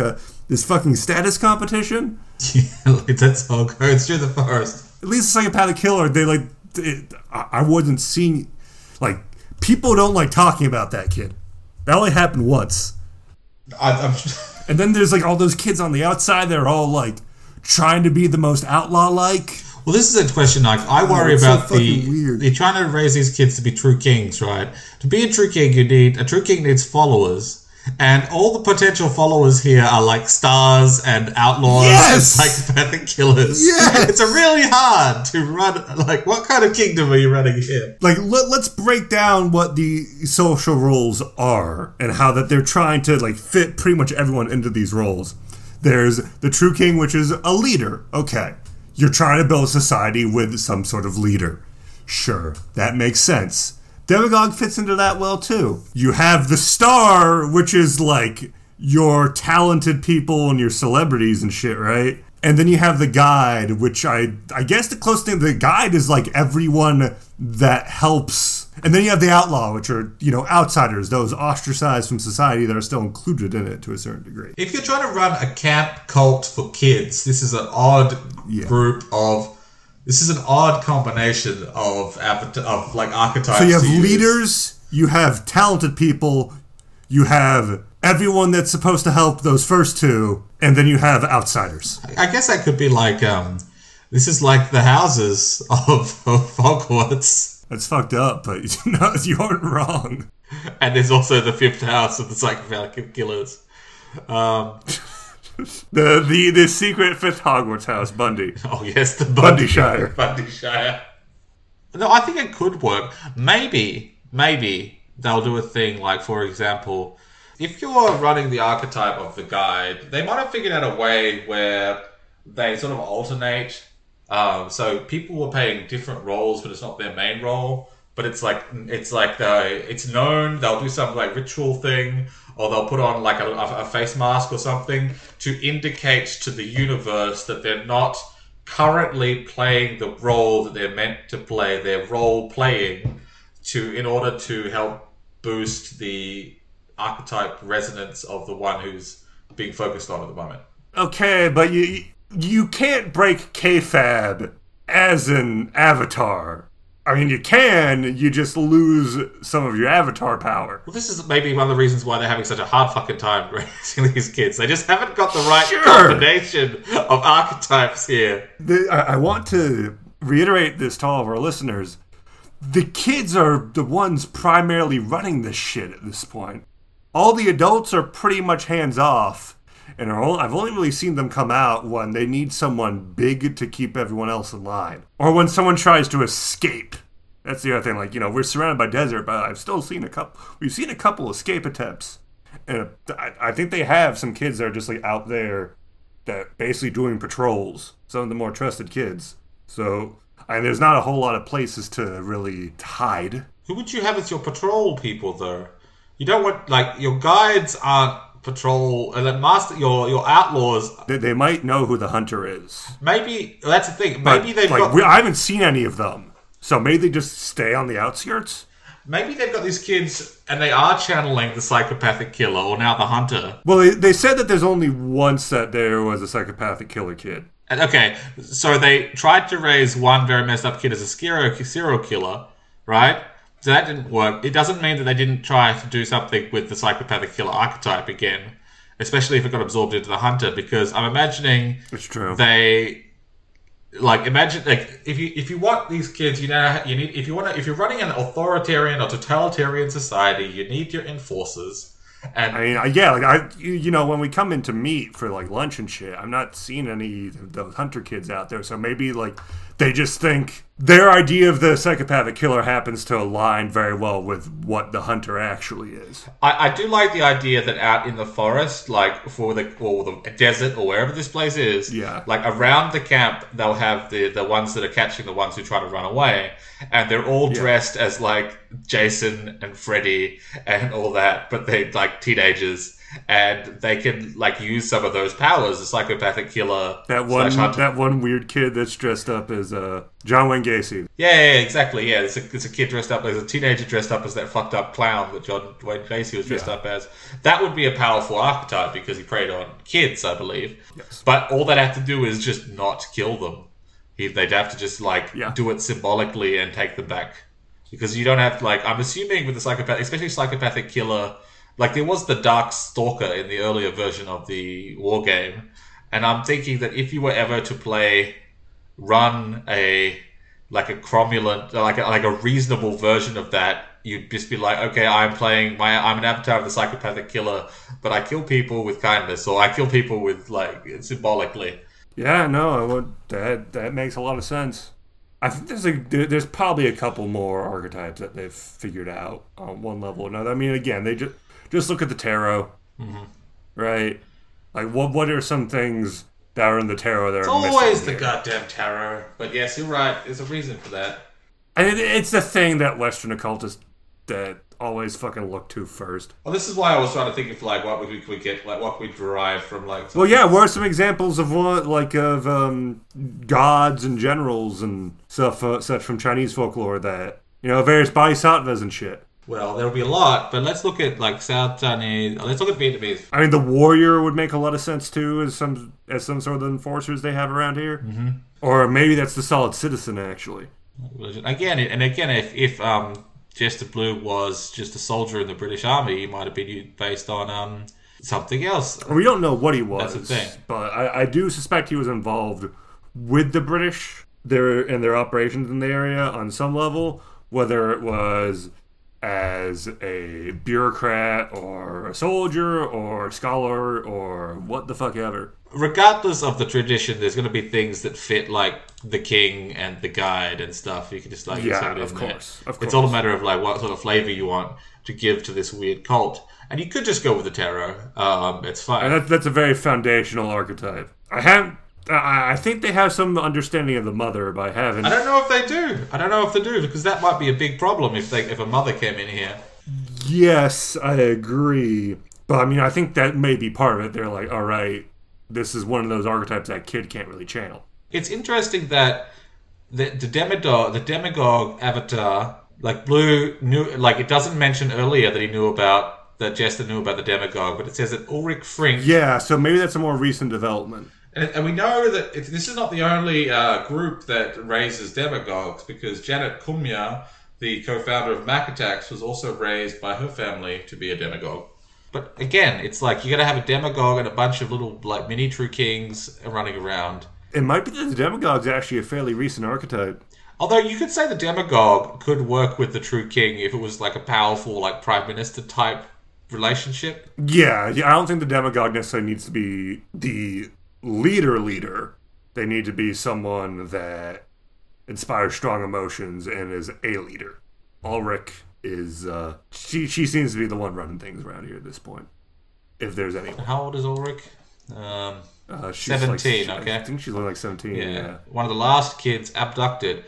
this fucking status competition. Yeah, like that's all cards through the forest. At least the psychopathic killer, they like... I wasn't seeing... Like, people don't like talking about that kid. That only happened once. And then there's like all those kids on the outside that are all like trying to be the most outlaw-like. Well, this is a question, like, I worry about so the... Weird. You're trying to raise these kids to be true kings, right? To be a true king, a true king needs followers. And all the potential followers here are, like, stars and outlaws and psychopathic killers. Yes! It's really hard to run... Like, what kind of kingdom are you running here? Like, let's break down what the social roles are and how that they're trying to, like, fit pretty much everyone into these roles. There's the true king, which is a leader. Okay. You're trying to build a society with some sort of leader. Sure, that makes sense. Demagogue fits into that well, too. You have the star, which is, like, your talented people and your celebrities and shit, right? And then you have the guide, which I guess the closest thing to the guide is, like, everyone that helps. And then you have the outlaw, which are, you know, outsiders, those ostracized from society that are still included in it to a certain degree. If you're trying to run a camp cult for kids, this is an odd group of... This is an odd combination of like, archetypes. So you have leaders, you have talented people, you have everyone that's supposed to help those first two, and then you have outsiders. I guess that could be like, this is like the houses of Hogwarts. That's fucked up, but no, you aren't wrong. And there's also the fifth house of the psychopathic killers. The secret fifth Hogwarts house, Bundy. Oh, yes, the Bundyshire. Bundyshire. No, I think it could work. Maybe they'll do a thing like, for example, if you're running the archetype of the guide, they might have figured out a way where they sort of alternate. So people were playing different roles, but it's not their main role. But it's known. They'll do some like ritual thing, or they'll put on like a face mask or something to indicate to the universe that they're not currently playing the role that they're meant to play. They're role playing in order to help boost the archetype resonance of the one who's being focused on at the moment. Okay, but you can't break KFAB as an avatar. I mean, you can, you just lose some of your avatar power. Well, this is maybe one of the reasons why they're having such a hard fucking time raising these kids. They just haven't got the right combination of archetypes here. I want to reiterate this to all of our listeners. The kids are the ones primarily running this shit at this point. All the adults are pretty much hands off. And I've only really seen them come out when they need someone big to keep everyone else in line. Or when someone tries to escape. That's the other thing. Like, we're surrounded by desert, but we've seen a couple escape attempts. And I think they have some kids that are just, like, out there that are basically doing patrols. Some of the more trusted kids. So, there's not a whole lot of places to really hide. Who would you have as your patrol people, though? You don't want, like, your guides aren't patrol, and then master your outlaws. They might know who the hunter is. Maybe that's the thing. Maybe they've got. I haven't seen any of them, so maybe they just stay on the outskirts. Maybe they've got these kids, and they are channeling the psychopathic killer, or now the hunter. Well, they said that there's only once that there was a psychopathic killer kid. And, okay, so they tried to raise one very messed up kid as a serial killer, right? So that didn't work. It doesn't mean that they didn't try to do something with the psychopathic killer archetype again, especially if it got absorbed into the hunter, because I'm imagining it's true. They if you want these kids, if you're running an authoritarian or totalitarian society, you need your enforcers. And when we come in to meet for like lunch and shit, I'm not seeing any of those hunter kids out there. So maybe like they just think their idea of the psychopathic killer happens to align very well with what the hunter actually is. I do like the idea that out in the forest, like or the desert or wherever this place is, like around the camp, they'll have the ones that are catching the ones who try to run away, and they're all dressed as like Jason and Freddy and all that, but they're like teenagers. And they can like use some of those powers, the psychopathic killer. That one weird kid that's dressed up as John Wayne Gacy. Yeah, exactly. Yeah, it's a kid dressed up as a teenager, dressed up as that fucked up clown that John Wayne Gacy was dressed up as. That would be a powerful archetype because he preyed on kids, I believe. Yes. But all they'd have to do is just not kill them. They'd have to just do it symbolically and take them back, because you don't have I'm assuming with the psychopath, especially psychopathic killer. Like, there was the Dark Stalker in the earlier version of the war game. And I'm thinking that if you were ever to run a cromulent, like a reasonable version of that, you'd just be like, okay, I'm an avatar of the psychopathic killer, but I kill people with kindness, or I kill people with, symbolically. Yeah, no, that makes a lot of sense. I think there's probably a couple more archetypes that they've figured out on one level or another. I mean, again, they just... Just look at the tarot, right? Like, what are some things that are in the tarot that are missing? It's always the goddamn tarot. But yes, you're right. There's a reason for that. And it's the thing that Western occultists that always fucking look to first. Well, this is why I was trying to think of, what we could get, what we derive from, Well, yeah, what are some examples of gods and generals and stuff, such from Chinese folklore that, various bodhisattvas and shit. Well, there'll be a lot, but let's look at South Chinese. Let's look at Vietnamese. I mean, the warrior would make a lot of sense too, as some sort of the enforcers they have around here, or maybe that's the solid citizen actually. Again, if Jester Blue was just a soldier in the British Army, he might have been based on something else. We don't know what he was. That's the thing. But I do suspect he was involved with the British and their operations in the area on some level. whether it was as a bureaucrat or a soldier or scholar or what the fuck ever. Regardless of the tradition, there's going to be things that fit, like the king and the guide and stuff. You can just like insert it in there. Of course. It's all a matter of like what sort of flavor you want to give to this weird cult. And you could just go with the tarot. It's fine. And that's a very foundational archetype. I think they have some understanding of the mother by having... I don't know if they do, because that might be a big problem if a mother came in here. Yes, I agree. But, I mean, I think that may be part of it. They're like, all right, this is one of those archetypes that kid can't really channel. It's interesting that the demagogue avatar, like Blue knew, like it doesn't mention earlier that he knew about, that Jester knew about the demagogue, but it says that Ulrich Frink... Yeah, so maybe that's a more recent development. And we know that this is not the only group that raises demagogues, because Janet Kumia, the co-founder of Mac Attacks, was also raised by her family to be a demagogue. But again, it's like you're going to have a demagogue and a bunch of little like mini true kings running around. It might be that the demagogue's actually a fairly recent archetype. Although you could say the demagogue could work with the true king if it was like a powerful like prime minister type relationship. Yeah, I don't think the demagogue necessarily needs to be the... leader. They need to be someone that inspires strong emotions and is a leader. Ulrich is she seems to be the one running things around here at this point, if there's anyone. How old is Ulrich? She's 17. I think she's only like 17. Yeah, one of the last kids abducted.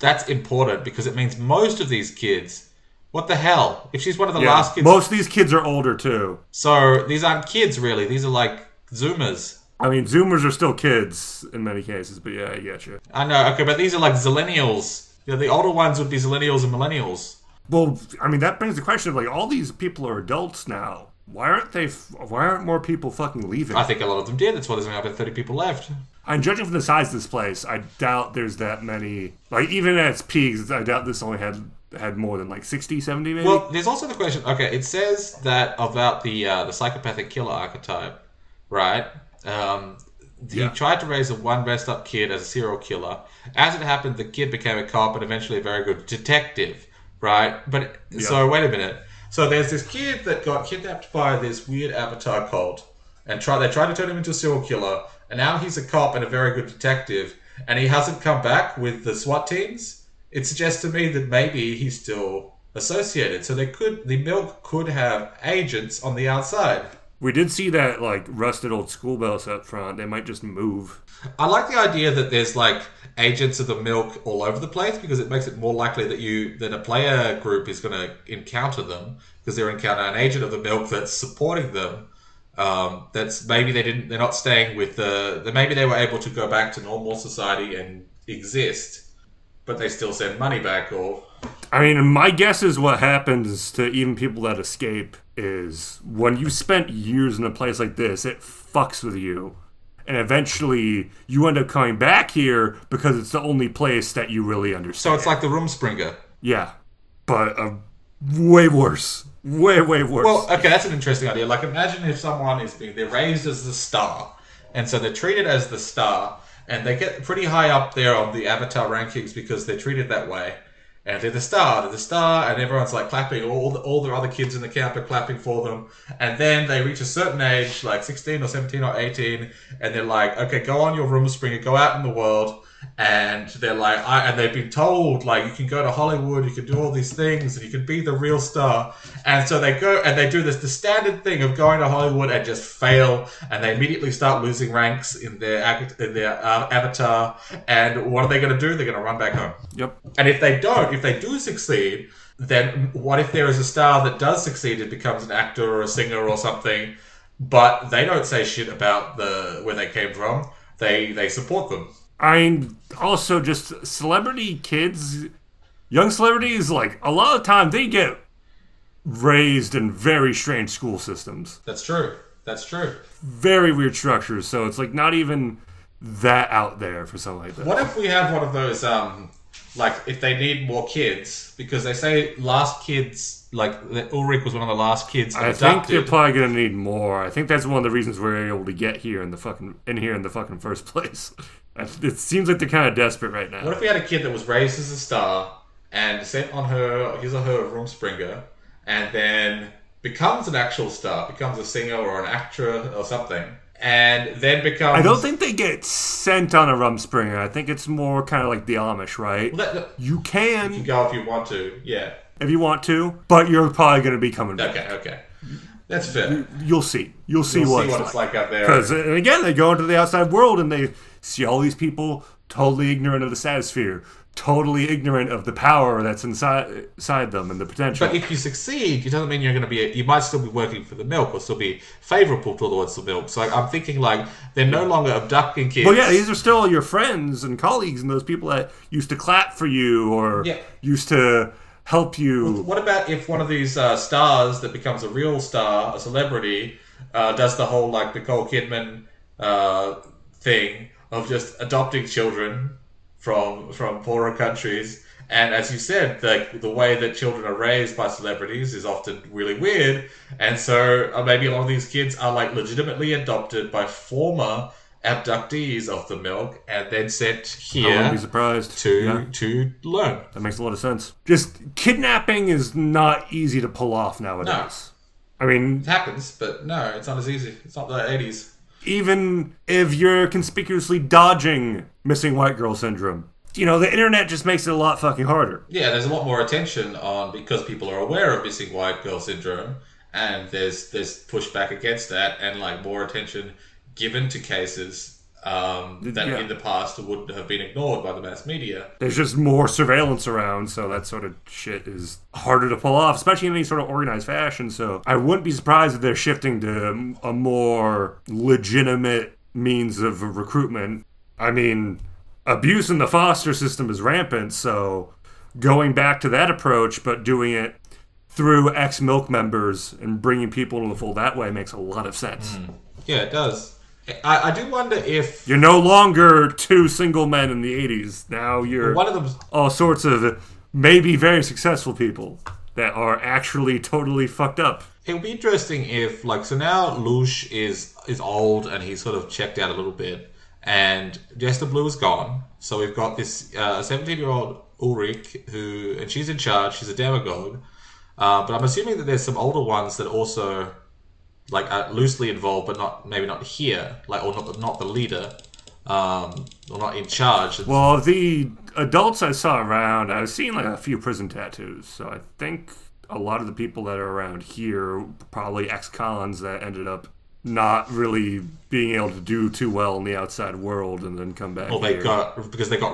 That's important because it means most of these kids... What the hell? If she's one of the last kids... Most of these kids are older too. So these aren't kids really. These are like Zoomers. I mean, Zoomers are still kids in many cases, but yeah, I get you. I know, okay, but these are like Zillennials. You know, the older ones would be Zillennials and Millennials. Well, I mean, that brings the question of like, all these people are adults now. Why aren't more people fucking leaving? I think a lot of them did. That's why there's only up to 30 people left. And judging from the size of this place, I doubt there's that many. Like, even at its peaks, I doubt this only had more than like 60, 70 maybe. Well, there's also the question, okay, it says that about the psychopathic killer archetype, right? He tried to raise a one messed up kid as a serial killer. As it happened, the kid became a cop and eventually a very good detective, right? But so wait a minute. So there's this kid that got kidnapped by this weird avatar cult, and they tried to turn him into a serial killer, and now he's a cop and a very good detective, and he hasn't come back with the SWAT teams. It suggests to me that maybe he's still associated. So the Milk could have agents on the outside. We did see that, like, rusted old school bells up front. They might just move. I like the idea that there's, like, agents of the Milk all over the place, because it makes it more likely that a player group is going to encounter them, because they're encountering an agent of the Milk that's supporting them. That's maybe they're not staying with maybe they were able to go back to normal society and exist, but they still send money back or... I mean, my guess is what happens to even people that escape is when you spent years in a place like this, it fucks with you. And eventually you end up coming back here because it's the only place that you really understand. So it's like the Rumspringer. Yeah. But way worse. Way, way worse. Well, okay, that's an interesting idea. Like, imagine if someone is being... They're raised as the star. And so they're treated as the star. And they get pretty high up there on the Avatar rankings because they're treated that way. And they're the star, and everyone's like clapping. All the other kids in the camp are clapping for them. And then they reach a certain age, like 16 or 17 or 18, and they're like, okay, go on your Rumspringer, go out in the world. And they're like, and they've been told, like, you can go to Hollywood, you can do all these things, and you can be the real star. And so they go and they do the standard thing of going to Hollywood and just fail, and they immediately start losing ranks in their avatar. And what are they going to do? They're going to run back home. Yep. And if they do succeed, then what if there is a star that does succeed and becomes an actor or a singer or something, but they don't say shit about where they came from. They support them. I'm also just celebrity kids, young celebrities, like, a lot of the time they get raised in very strange school systems. That's true. Very weird structures, so it's, like, not even that out there for something like that. What if we have one of those, like, if they need more kids, because they say last kids, like, Ulrich was one of the last kids abducted. I think they're probably going to need more. I think that's one of the reasons we're able to get here in the fucking first place. It seems like they're kind of desperate right now. What if we had a kid that was raised as a star and sent on his or her room springer, and then becomes an actual star, becomes a singer or an actress or something, and then becomes... I don't think they get sent on a rumspringer. I think it's more kind of like the Amish, right? Well, you can go if you want to, yeah. If you want to, but you're probably going to be coming back. Okay. That's fair. You'll see. You'll see what it's like out there. Because, again, they go into the outside world and they see all these people totally ignorant of the Statosphere, totally ignorant of the power that's inside them and the potential. But if you succeed, it doesn't mean you're going to be... you might still be working for the Milk or still be favourable towards the Milk. So I'm thinking, they're no longer abducting kids. Well, yeah, these are still your friends and colleagues and those people that used to clap for you or used to... help you. Well, what about if one of these stars that becomes a real star, a celebrity, does the whole Nicole Kidman thing of just adopting children from poorer countries? And as you said, the way that children are raised by celebrities is often really weird. And so maybe a lot of these kids are legitimately adopted by former abductees of the Milk and then sent here. I wouldn't be surprised to learn. That makes a lot of sense. Just kidnapping is not easy to pull off nowadays. No. I mean, it happens, but no, it's not as easy. It's not the 80s. Even if you're conspicuously dodging missing white girl syndrome, the internet just makes it a lot fucking harder. Yeah, there's a lot more attention on because people are aware of missing white girl syndrome, and there's pushback against that and more attention given to cases that in the past would have been ignored by the mass media. There's just more surveillance around, so that sort of shit is harder to pull off, especially in any sort of organized fashion. So I wouldn't be surprised if they're shifting to a more legitimate means of recruitment. I mean, abuse in the foster system is rampant, so going back to that approach, but doing it through ex-Milk members and bringing people into the fold that way makes a lot of sense. Mm. Yeah, it does. I do wonder if... You're no longer two single men in the 80s. Now you're one of them, all sorts of maybe very successful people that are actually totally fucked up. It would be interesting if, so now Loosh is old and he's sort of checked out a little bit. And Jester Blue is gone. So we've got this 17-year-old Ulrich and she's in charge. She's a demagogue. But I'm assuming that there's some older ones that also... loosely involved, but maybe not here, or not the leader, or not in charge. Well, the adults I saw around, I've seen a few prison tattoos, so I think a lot of the people that are around here probably ex-cons that ended up not really being able to do too well in the outside world, and then come back. Well, they got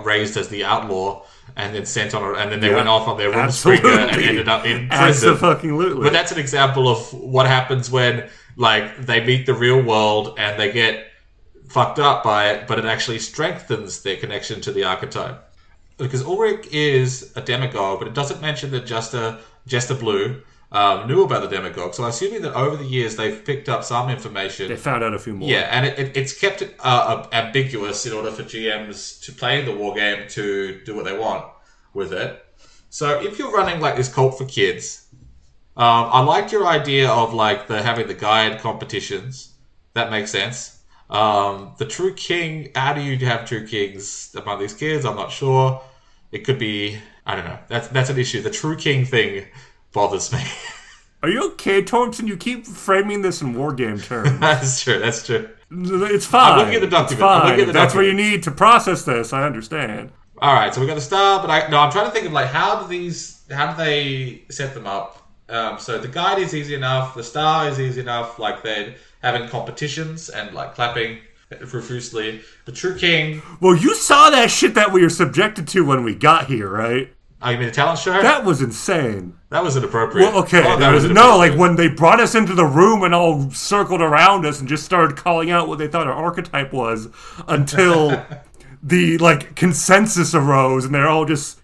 raised as the outlaw, and then sent on, and then they went off on their room springer and ended up in prison. Absolutely. But that's an example of what happens when, they meet the real world and they get fucked up by it, but it actually strengthens their connection to the archetype. Because Ulrich is a demagogue, but it doesn't mention that Jester Blue knew about the demagogue, so I'm assuming that over the years they've picked up some information. They found out a few more. Yeah, and it's kept ambiguous in order for GMs to play the war game to do what they want with it. So if you're running this cult for kids, I liked your idea of having the guide competitions. That makes sense. The true king. How do you have true kings among these kids? I'm not sure. It could be. I don't know. That's an issue. The true king thing bothers me. Are you okay, Thompson? You keep framing this in war game terms. That's true. It's fine. I'm looking at the document. That's where you need to process this. I understand. All right, so we got the star, but I'm trying to think of how do they set them up? So the guide is easy enough. The star is easy enough. They're having competitions and clapping profusely. The true king. Well, you saw that shit that we were subjected to when we got here, right? Oh, you mean a talent show? That was insane. That was inappropriate. Well, okay. Oh, no, when they brought us into the room and all circled around us and just started calling out what they thought our archetype was until the, consensus arose and they're all just,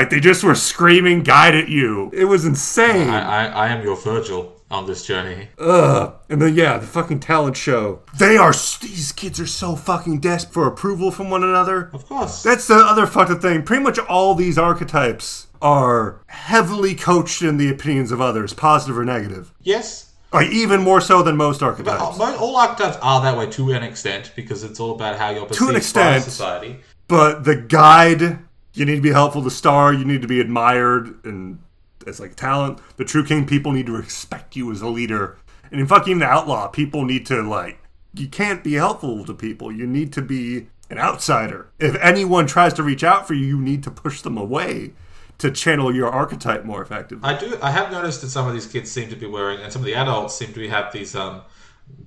they just were screaming guide at you. It was insane. I am your Virgil on this journey. Ugh. And then, the fucking talent show. These kids are so fucking desperate for approval from one another. Of course. That's the other fucking thing. Pretty much all these archetypes are heavily coached in the opinions of others, positive or negative. Yes. Even more so than most archetypes. But all archetypes are that way to an extent, because it's all about how you're perceived by society. But the guide... You need to be helpful to Star. You need to be admired and as like talent. The True King people need to respect you as a leader. And in fucking The Outlaw, people need to like, you can't be helpful to people. You need to be an outsider. If anyone tries to reach out for you, you need to push them away to channel your archetype more effectively. I have noticed that some of these kids seem to be wearing, and some of the adults seem to have these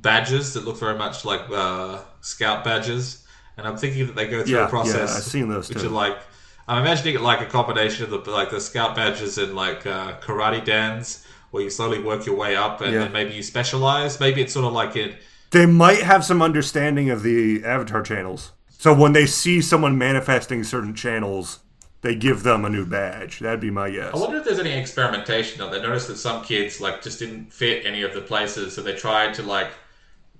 badges that look very much like scout badges. And I'm thinking that they go through a process. Yeah, I've seen those which too. Are like, I'm imagining it like a combination of the scout badges and like karate dans, where you slowly work your way up and then maybe you specialize. Maybe it's sort of like in... They might have some understanding of the Avatar channels. So when they see someone manifesting certain channels, they give them a new badge. That'd be my guess. I wonder if there's any experimentation though. They noticed that some kids like just didn't fit any of the places, so they tried to like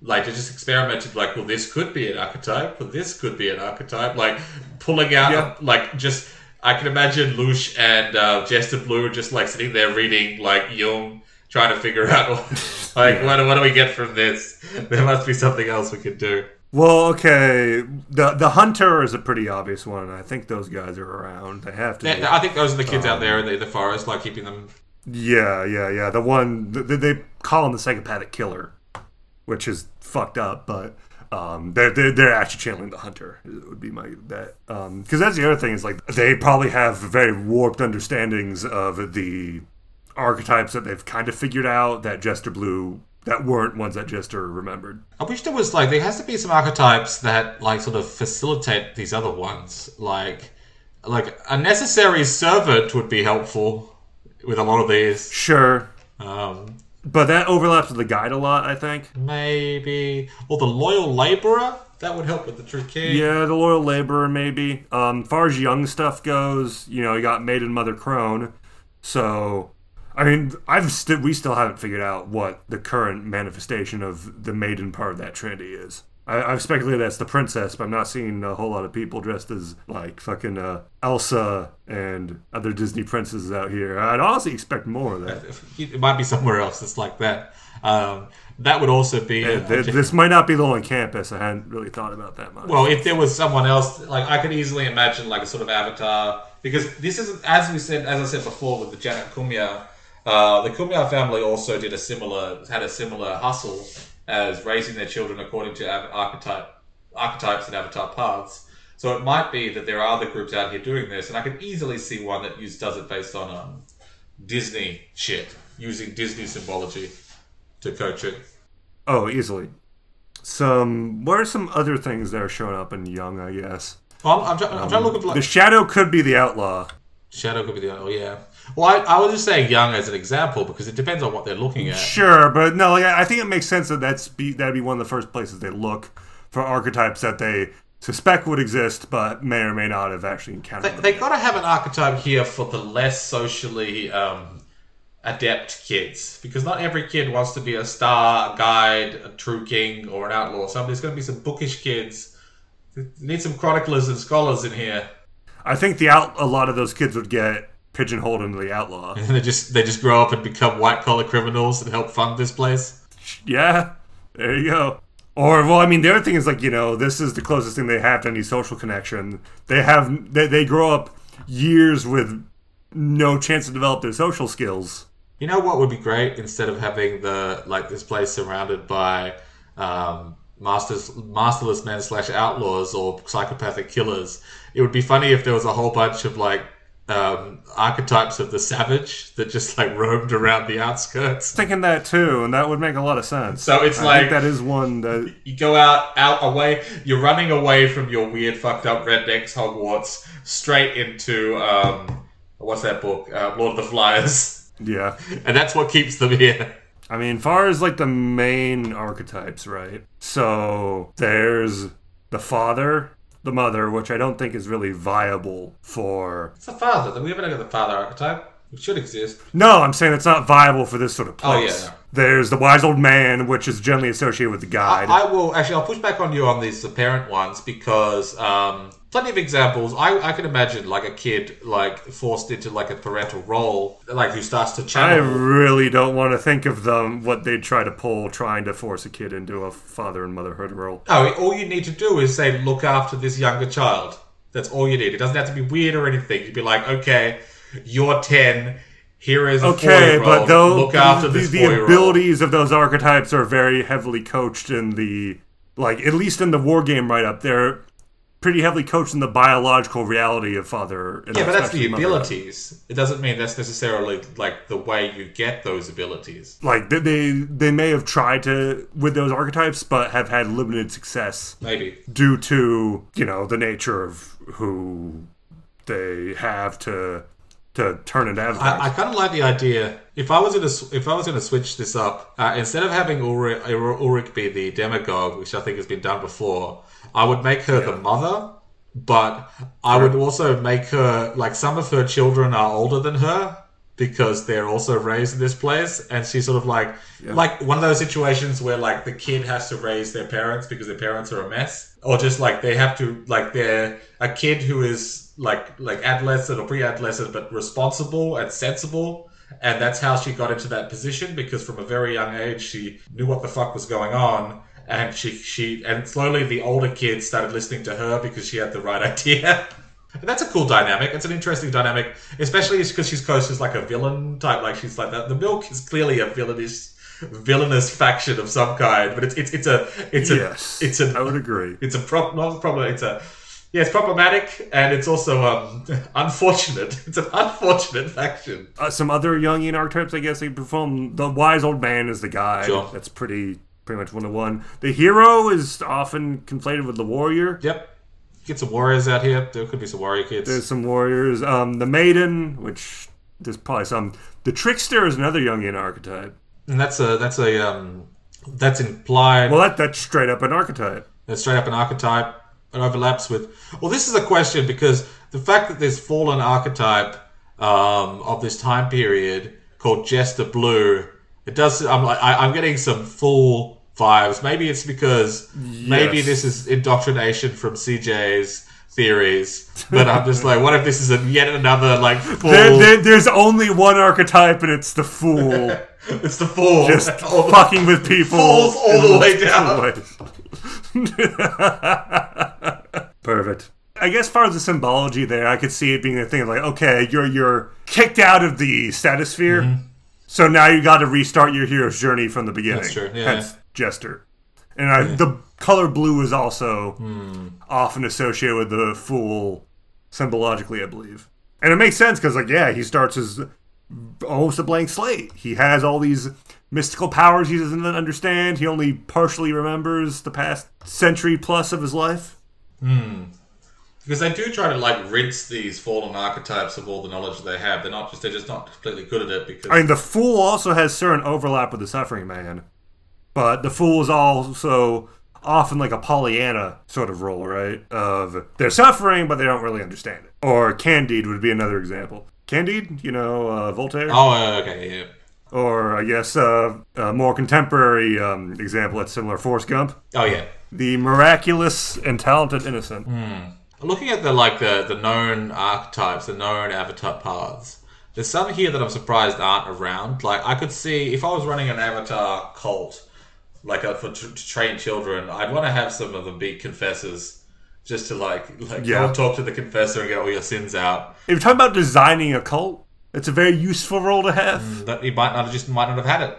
they just experimented like, well, this could be an archetype, well, this could be an archetype, like pulling out like just I can imagine Loosh and Jester Blue just like sitting there reading like Jung, trying to figure out what do we get from this? There must be something else we could do. Well, okay, the hunter is a pretty obvious one. I think those guys are around. They have to. Yeah, be. I think those are the kids out there in the forest, like keeping them. Yeah. The one they call him the psychopathic killer, which is fucked up, but they're actually channeling the hunter. It would be my bet. Because that's the other thing is like they probably have very warped understandings of the archetypes that they've kind of figured out that Jester Blue that weren't ones that Jester remembered. I wish there was there has to be some archetypes that like sort of facilitate these other ones. Like a necessary servant would be helpful with a lot of these. Sure. But that overlaps with the guide a lot, I think. Maybe. Or the loyal laborer. That would help with the True King. Yeah, the loyal laborer maybe. Far as young stuff goes, you got Maid and Mother Crone. So, I mean, we still haven't figured out what the current manifestation of the maiden part of that trinity is. I've speculated that's the princess, but I'm not seeing a whole lot of people dressed as, fucking Elsa and other Disney princesses out here. I'd honestly expect more of that. It might be somewhere else that's like that. That would also be... this might not be the only campus. I hadn't really thought about that much. Well, if there was someone else... I could easily imagine, a sort of Avatar... Because this isn't... As I said before with the Janet Kumia... the Kumia family also had a similar hustle as raising their children according to archetypes and avatar paths. So it might be that there are other groups out here doing this, and I can easily see one that does it based on Disney shit, using Disney symbology to coach it. Oh, easily. What are some other things that are showing up in Young? I guess. Well, I'm trying to look at the shadow could be the outlaw. Shadow could be the outlaw. Yeah. Well, I was just saying Young as an example because it depends on what they're looking at. Sure, but no, I think it makes sense that that'd be one of the first places they look for archetypes that they suspect would exist, but may or may not have actually encountered. They got to have an archetype here for the less socially adept kids, because not every kid wants to be a star, a guide, a true king, or an outlaw. So there's going to be some bookish kids. They need some chroniclers and scholars in here. I think a lot of those kids would get pigeonholed into the outlaw. And they just grow up and become white-collar criminals and help fund this place? Yeah, there you go. Or, well, I mean, the other thing is, this is the closest thing they have to any social connection. They grow up years with no chance to develop their social skills. You know what would be great? Instead of having this place surrounded by masterless men / outlaws or psychopathic killers, it would be funny if there was a whole bunch of, archetypes of the savage that just roamed around the outskirts. Thinking that too, and that would make a lot of sense. So it's I think that is one that you go out away. You're running away from your weird, fucked up rednecks Hogwarts straight into what's that book? Lord of the Flies. Yeah, and that's what keeps them here. I mean, far as the main archetypes, right? So there's the father. The mother, which I don't think is really viable for... It's the father. We haven't got the father archetype. It should exist. No, I'm saying it's not viable for this sort of place. Oh, yeah. No. There's the wise old man, which is generally associated with the guide. I'll push back on you on these apparent ones because plenty of examples. I can imagine a kid forced into a parental role who starts to channel. I really don't want to think of them, what they try to pull, trying to force a kid into a father and motherhood role. No, all you need to do is say, look after this younger child. That's all you need. It doesn't have to be weird or anything. You'd be like, okay, you're 10. Here is a 4-year-old. But though, look after this 4-year-old. The abilities of those archetypes are very heavily coached in the, like, at least in the war game write-up, they're pretty heavily coached in the biological reality of father. And yeah, but that's the abilities. Mother. It doesn't mean that's necessarily like the way you get those abilities. Like they may have tried to with those archetypes, but have had limited success. Maybe due to the nature of who they have to turn it out. I kind of like the idea. If I was going to switch this up, instead of having Ulrich be the demagogue, which I think has been done before. I would make her the mother, but I would also make her, like, some of her children are older than her because they're also raised in this place, and she's sort of like one of those situations where, like, the kid has to raise their parents because their parents are a mess, or just, like, they have to, like, they're a kid who is, like adolescent or pre-adolescent, but responsible and sensible. And that's how she got into that position, because from a very young age, she knew what the fuck was going on. And she slowly the older kids started listening to her because she had the right idea. And that's a cool dynamic. It's an interesting dynamic, especially because she's coached as like a villain type. Like she's like that. The Milk is clearly a villainous faction of some kind. But it's I would agree. It's a problem. It's problematic, and it's also unfortunate. It's an unfortunate faction. Some other Jungian archetypes, I guess, they perform. The wise old man is the guy. Sure. That's pretty much 1-to-1. The hero is often conflated with the warrior. Yep. Get some warriors out here. There could be some warrior kids. There's some warriors. The maiden, which there's probably some. The trickster is another Jungian archetype. And that's implied. Well, that's straight up an archetype. That's straight up an archetype. It overlaps with... Well, this is a question, because the fact that there's fallen archetype of this time period called Jester Blue... It does. I'm getting some full vibes. Maybe it's because maybe this is indoctrination from CJ's theories. But I'm just like, what if this is yet another like fool? There's only one archetype, and it's the fool. It's the fool, just fucking with people. Fools all the way down. Perfect. I guess as far as the symbology there, I could see it being a thing of like, okay, you're kicked out of the Statosphere. Mm-hmm. So now you got to restart your hero's journey from the beginning. That's true. Yeah. Hence Jester. And the color blue is also often associated with the fool symbologically, I believe. And it makes sense because, like, yeah, he starts as almost a blank slate. He has all these mystical powers he doesn't understand. He only partially remembers the past century plus of his life. Mm. Because they do try to like rinse these fallen archetypes of all the knowledge they have. They're just not completely good at it. Because I mean, the fool also has certain overlap with the suffering man, but the fool is also often like a Pollyanna sort of role, right? Of they're suffering, but they don't really understand it. Or Candide would be another example. Candide, Voltaire. Oh, okay, yeah. Or I guess a more contemporary example that's similar, Forrest Gump. Oh yeah, the miraculous and talented innocent. Mm. Looking at the known archetypes, the known avatar paths, there's some here that I'm surprised aren't around. Like, I could see, if I was running an avatar cult, like to train children, I'd want to have some of them be confessors, just to go talk to the confessor and get all your sins out. If you're talking about designing a cult, it's a very useful role to have. That you might not have had it,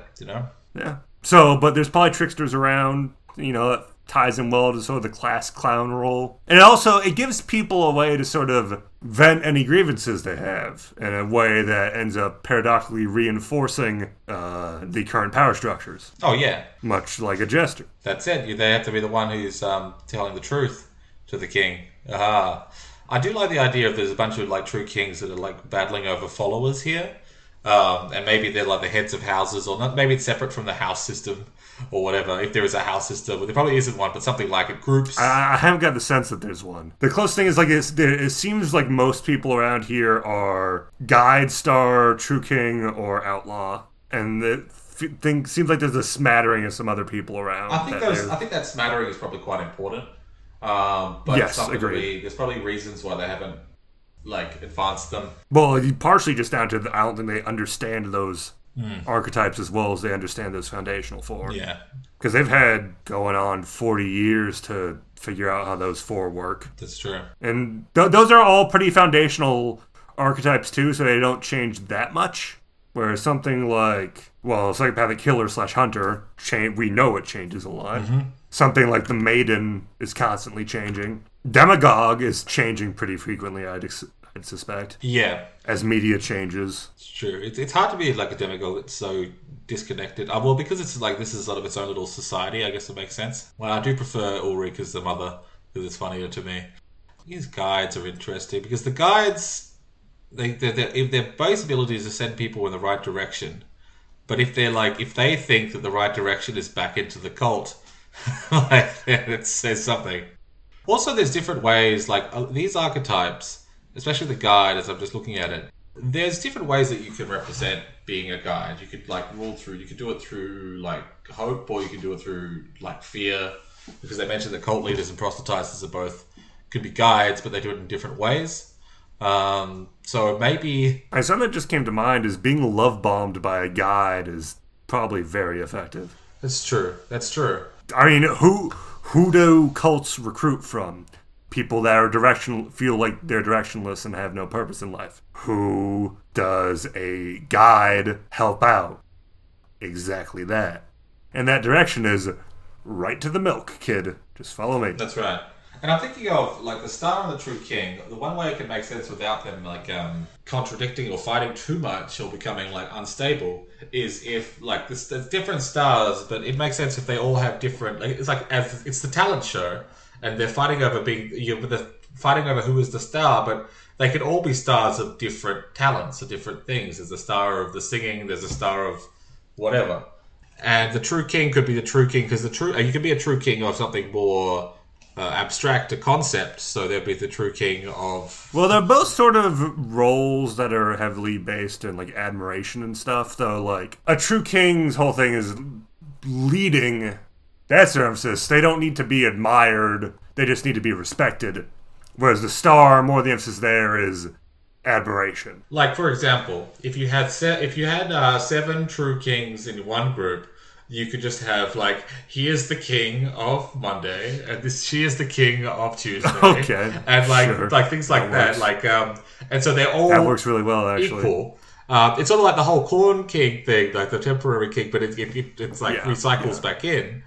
Yeah. So, but there's probably tricksters around, that ties in well to sort of the class clown role. And also, it gives people a way to sort of vent any grievances they have in a way that ends up paradoxically reinforcing the current power structures. Oh, yeah. Much like a jester. That's it. They have to be the one who's telling the truth to the king. Aha. I do like the idea of there's a bunch of like true kings that are like battling over followers here. And maybe they're like the heads of houses, or not. Maybe it's separate from the house system or whatever, if there is a house system. Well, there probably isn't one, but something like it groups. I haven't got the sense that there's one. The closest thing is it seems like most people around here are guide star, true king, or outlaw, and the thing seems like there's a smattering of some other people around. I think that smattering is probably quite important. But yes, agree. There's probably reasons why they haven't advance them. Well, partially just down to I don't think they understand those archetypes as well as they understand those foundational four. Yeah. Because they've had going on 40 years to figure out how those four work. That's true. And those are all pretty foundational archetypes too, so they don't change that much. Whereas something like, well, psychopathic killer slash hunter, we know it changes a lot. Mm-hmm. Something like the maiden is constantly changing. Demagogue is changing pretty frequently, I'd suspect. Yeah. As media changes. It's true. It's hard to be like a demagogue that's so disconnected. Well, because it's like this is sort of its own little society, I guess it makes sense. Well, I do prefer Ulrich as the mother, because it's funnier to me. His guides are interesting, because the guides, their base ability is to send people in the right direction. But if they think that the right direction is back into the cult, like, it says something. Also, there's different ways, like these archetypes, especially the guide, as I'm just looking at it, there's different ways that you can represent being a guide. You could you could do it through hope, or you can do it through fear, because they mentioned that cult leaders and proselytizers are both, could be guides, but they do it in different ways. So maybe... And something that just came to mind is being love-bombed by a guide is probably very effective. That's true. I mean, who do cults recruit from? People that are feel like they're directionless and have no purpose in life. Who does a guide help out? Exactly that. And that direction is right to the milk, kid. Just follow me. That's right. And I'm thinking of the Star and the True King. The one way it can make sense without them contradicting or fighting too much or becoming unstable is if there's different stars, but it makes sense if they all have different. It's the talent show. And they're fighting over who is the star, but they could all be stars of different talents, of different things. There's a star of the singing, there's a star of whatever. And the true king could be the true king, because you could be a true king of something more abstract, a concept. So there'd be the true king of... Well, they're both sort of roles that are heavily based in admiration and stuff, though. A true king's whole thing is leading... That's their emphasis. They don't need to be admired. They just need to be respected. Whereas the star, more of the emphasis there is admiration. For example, if you had 7 true kings in one group, you could just have he is the king of Monday, and she is the king of Tuesday. Okay, and sure. Things that. And so they're all that works really well actually. Equal. It's sort of the whole corn king thing, the temporary king, but it recycles back in.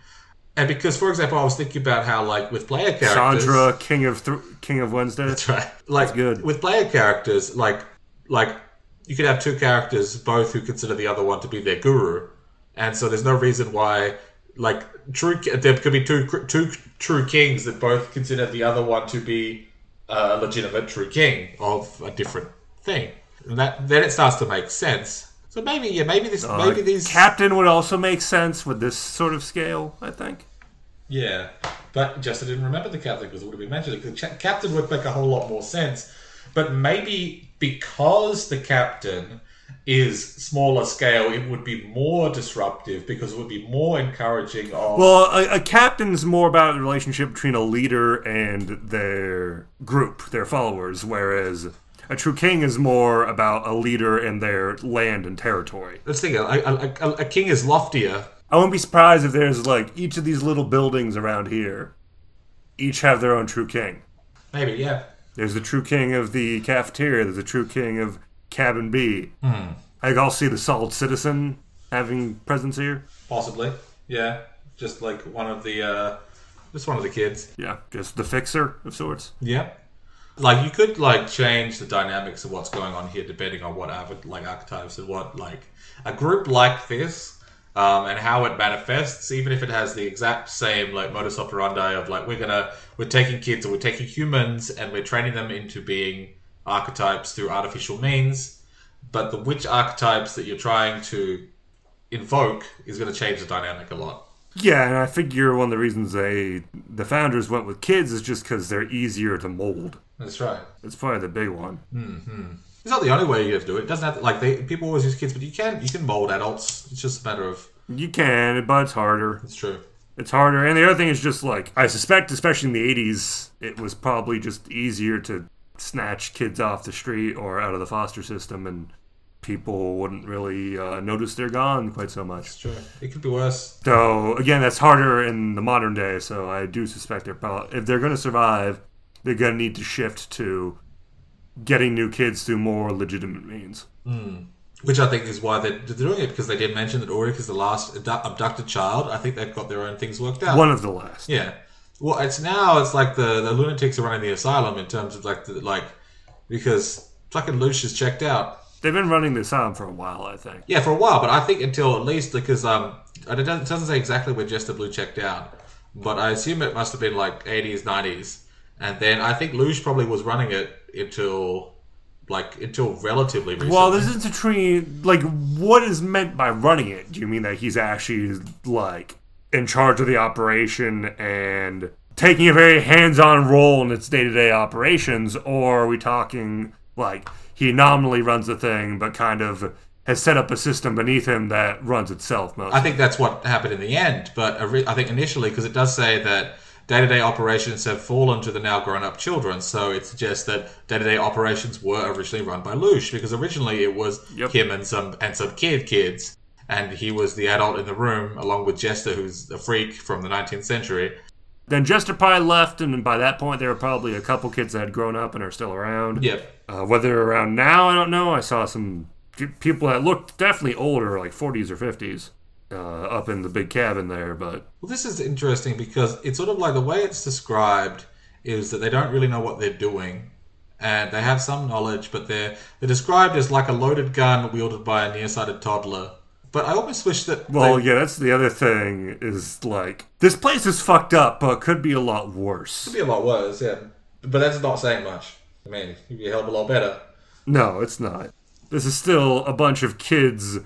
And because, for example, I was thinking about how, with player characters... Chandra, King of Wednesday. That's right. That's good. With player characters, you could have two characters, both who consider the other one to be their guru. And so there's no reason why, there could be two true kings that both consider the other one to be a legitimate true king of a different thing. And then it starts to make sense. So maybe these... Captain would also make sense with this sort of scale, I think. Yeah, but Jester didn't remember the captain because it would have been mentioned. The captain would make a whole lot more sense, but maybe because the captain is smaller scale, it would be more disruptive because it would be more encouraging of... Well, a captain's more about the relationship between a leader and their group, their followers, whereas... A true king is more about a leader in their land and territory. Let's think. A king is loftier. I wouldn't be surprised if there's each of these little buildings around here, each have their own true king. Maybe, yeah. There's the true king of the cafeteria. There's the true king of Cabin B. Hmm. I think I'll see the solid citizen having presence here. Possibly, yeah. Just one of the kids. Yeah, just the fixer of sorts. Yeah. You could, change the dynamics of what's going on here depending on what, archetypes and what, a group like this, and how it manifests, even if it has the exact same, modus operandi of, we're taking kids and we're taking humans and we're training them into being archetypes through artificial means, but which archetypes that you're trying to invoke is going to change the dynamic a lot. Yeah, and I figure one of the reasons the founders went with kids is just because they're easier to mold. That's right. That's probably the big one. Mm-hmm. It's not the only way you have to do it. It doesn't have to, people always use kids, but you can mold adults. It's just a matter of... You can, but it's harder. It's true. It's harder. And the other thing is just I suspect, especially in the 80s, it was probably just easier to snatch kids off the street or out of the foster system and people wouldn't really notice they're gone quite so much. That's true. It could be worse. So, again, that's harder in the modern day, so I do suspect they're probably, if they're going to survive, they're going to need to shift to getting new kids through more legitimate means. Mm. Which I think is why they're doing it, because they did mention that Ulrich is the last abducted child. I think they've got their own things worked out. One of the last. Yeah. Well, it's like the lunatics are running the asylum in terms of because fucking Loosh is checked out. They've been running the asylum for a while, I think. Yeah, for a while, but I think until at least because it doesn't say exactly when Jester Blue checked out, but I assume it must have been like 80s, 90s, and then I think Loosh probably was running it until relatively recently. Well, this is a tree. Like, what is meant by running it? Do you mean that he's actually like in charge of the operation and taking a very hands-on role in its day-to-day operations, or are we talking like he nominally runs the thing but kind of has set up a system beneath him that runs itself mostly? I think that's what happened in the end, but I think initially, because it does say that day-to-day operations have fallen to the now grown-up children, so it suggests that day-to-day operations were originally run by Loosh, because originally it was him and some kids, and he was the adult in the room, along with Jester, who's a freak from the 19th century. Then Jester Pie left, and by that point there were probably a couple kids that had grown up and are still around. Yep. Whether they're around now, I don't know. I saw some people that looked definitely older, like 40s or 50s, up in the big cabin there. But well, this is interesting because it's sort of like the way it's described is that they don't really know what they're doing. And they have some knowledge, but they're described as like a loaded gun wielded by a nearsighted toddler. But I almost wish that... Well, yeah, that's the other thing, is like, this place is fucked up, but could be a lot worse. Could be a lot worse, yeah. But that's not saying much. I mean, it could be a hell of a lot better. No, it's not. This is still a bunch of kids, at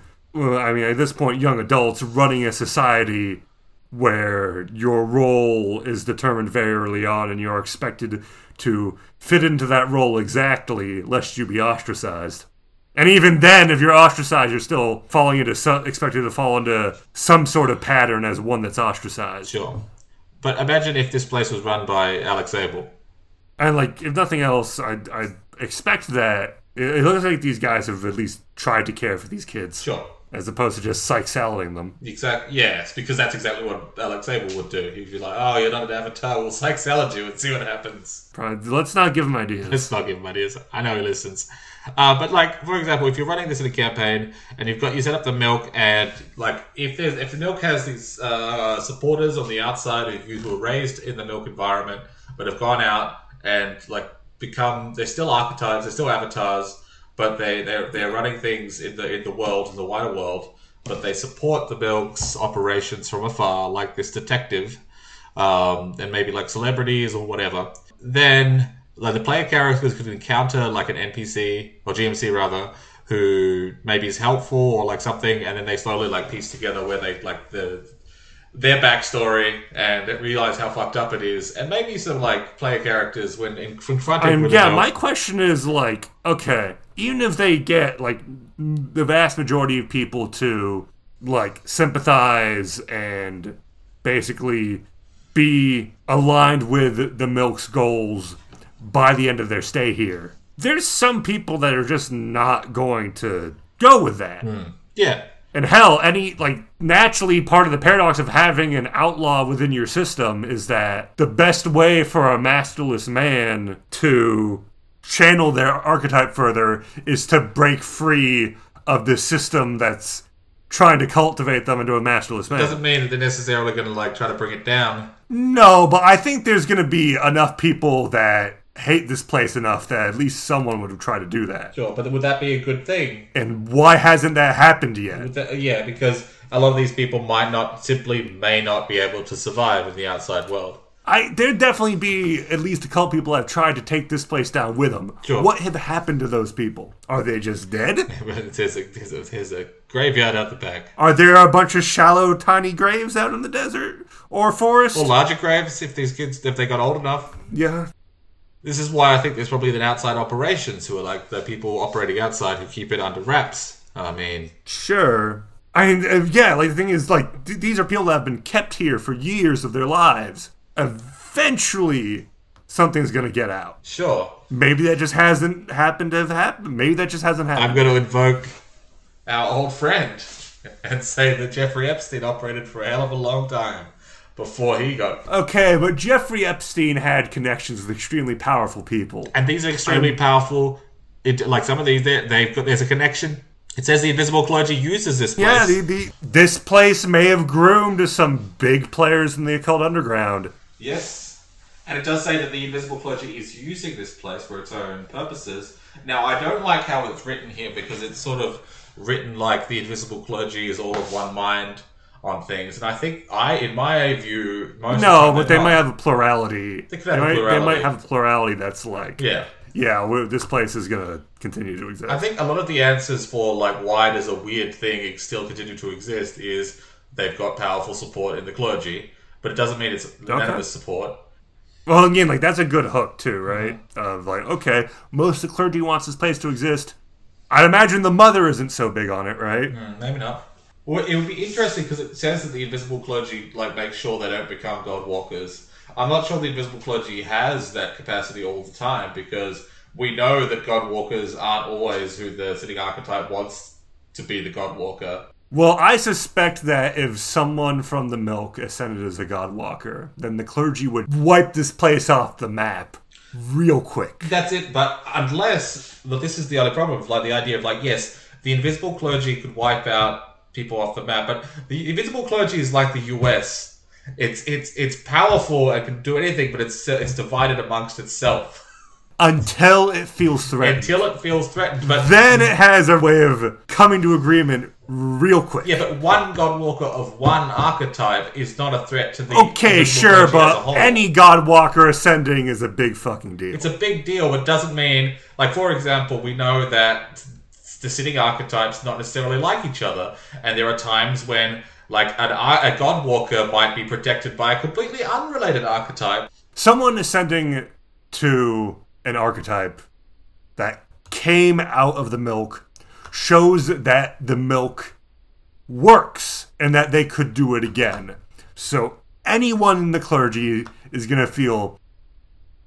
this point, young adults, running a society where your role is determined very early on and you're expected to fit into that role exactly, lest you be ostracized. And even then, if you're ostracized, you're still expected to fall into some sort of pattern as one that's ostracized. Sure. But imagine if this place was run by Alex Abel. And, if nothing else, I expect that... It looks like these guys have at least tried to care for these kids. Sure. As opposed to just psych-salading them. Exactly. Yes, because that's exactly what Alex Abel would do. He'd be like, oh, you're not an avatar, we'll psych-salad you and see what happens. Probably. Let's not give him ideas. I know he listens. But for example, if you're running this in a campaign and you set up the milk, and if the milk has these supporters on the outside who were raised in the milk environment but have gone out and become, they're still archetypes, they're still avatars, but they're running things in the world, in the wider world, but they support the milk's operations from afar, like this detective, and maybe celebrities or whatever. Then the player characters could encounter an NPC, or GMC rather, who maybe is helpful or something, and then they slowly piece together where they their backstory and realize how fucked up it is, and maybe some player characters when confronted with it. My question is okay, even if they get the vast majority of people to sympathize and basically be aligned with the milk's goals by the end of their stay here, there's some people that are just not going to go with that. Mm. Yeah. And hell, any, naturally part of the paradox of having an outlaw within your system is that the best way for a masterless man to channel their archetype further is to break free of the system that's trying to cultivate them into a masterless man. It doesn't mean that they're necessarily going to, try to bring it down. No, but I think there's going to be enough people that hate this place enough that at least someone would have tried to do that. Sure, but would that be a good thing? And why hasn't that happened yet? Yeah, because a lot of these people may not be able to survive in the outside world. There'd definitely be at least a couple people that have tried to take this place down with them. Sure. What had happened to those people? Are they just dead? There's a graveyard out the back. Are there a bunch of shallow, tiny graves out in the desert or forest? Or larger graves if they got old enough. Yeah. This is why I think there's probably an outside operations who are the people operating outside who keep it under wraps. I mean... Sure. the thing is, these are people that have been kept here for years of their lives. Eventually, something's going to get out. Sure. Maybe that just hasn't happened. I'm going to invoke our old friend, and say that Jeffrey Epstein operated for a hell of a long time before he got... Okay, but Jeffrey Epstein had connections with extremely powerful people. And these are extremely powerful. Like some of these, they've got, there's a connection. It says the Invisible Clergy uses this place. Yeah, this place may have groomed some big players in the occult underground. Yes. And it does say that the Invisible Clergy is using this place for its own purposes. Now, I don't like how it's written here, because it's sort of written like the Invisible Clergy is all of one mind on things. And I think, in my view... They might have a plurality. They might have a plurality that's like... Yeah. Yeah, this place is going to continue to exist. I think a lot of the answers for like why does a weird thing still continue to exist is they've got powerful support in the clergy, but it doesn't mean it's unanimous support. Well, again, like that's a good hook too, right? Mm-hmm. Of like, okay, most of the clergy wants this place to exist. I'd imagine the mother isn't so big on it, right? Maybe not. Well, it would be interesting because it says that the Invisible Clergy like make sure they don't become Godwalkers. I'm not sure the Invisible Clergy has that capacity all the time, because we know that Godwalkers aren't always who the sitting archetype wants to be the Godwalker. Well, I suspect that if someone from the Milk ascended as a Godwalker, then the clergy would wipe this place off the map real quick. That's it, but this is the other problem, like the idea of like, yes, the Invisible Clergy could wipe out people off the map, but the Invisible Clergy is like the US. It's powerful and can do anything, but it's divided amongst itself. Until it feels threatened. But then it has a way of coming to agreement real quick. Yeah, but one Godwalker of one archetype is not a threat to the... Okay, sure, but any Godwalker ascending is a big fucking deal. It's a big deal, but doesn't mean... Like, for example, we know that the sitting archetypes not necessarily like each other, and there are times when... Like, a Godwalker might be protected by a completely unrelated archetype. Someone ascending to an archetype that came out of the Milk shows that the Milk works and that they could do it again. So anyone in the clergy is going to feel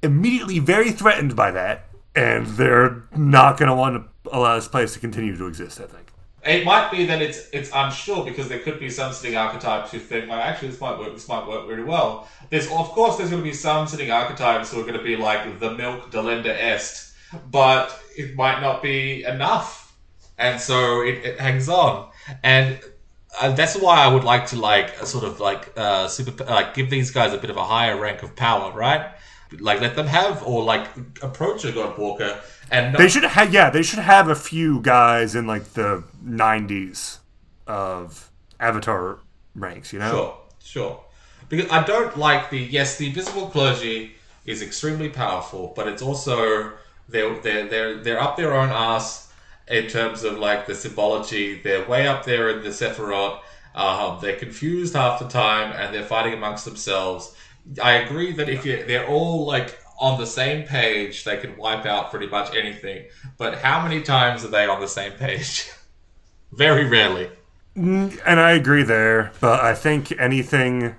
immediately very threatened by that, and they're not going to want to allow this place to continue to exist, I think. It might be that it's unsure, because there could be some sitting archetypes who think, like, actually, this might work really well. Of course, there's going to be some sitting archetypes who are going to be like the Milk Delenda Est, but it might not be enough. And so it hangs on. And that's why I would like to, like, sort of, like, give these guys a bit of a higher rank of power, right? Like, let them have, or, like, approach a Godwalker. And they should have a few guys in, like, the 90s of Avatar ranks, you know? Sure. Because I don't like the Invisible Clergy is extremely powerful, but it's also, they're up their own ass in terms of, like, the symbology. They're way up there in the Sephiroth. They're confused half the time, and they're fighting amongst themselves. I agree that if they're all, like, on the same page, they can wipe out pretty much anything. But how many times are they on the same page? Very rarely. And I agree there, but I think anything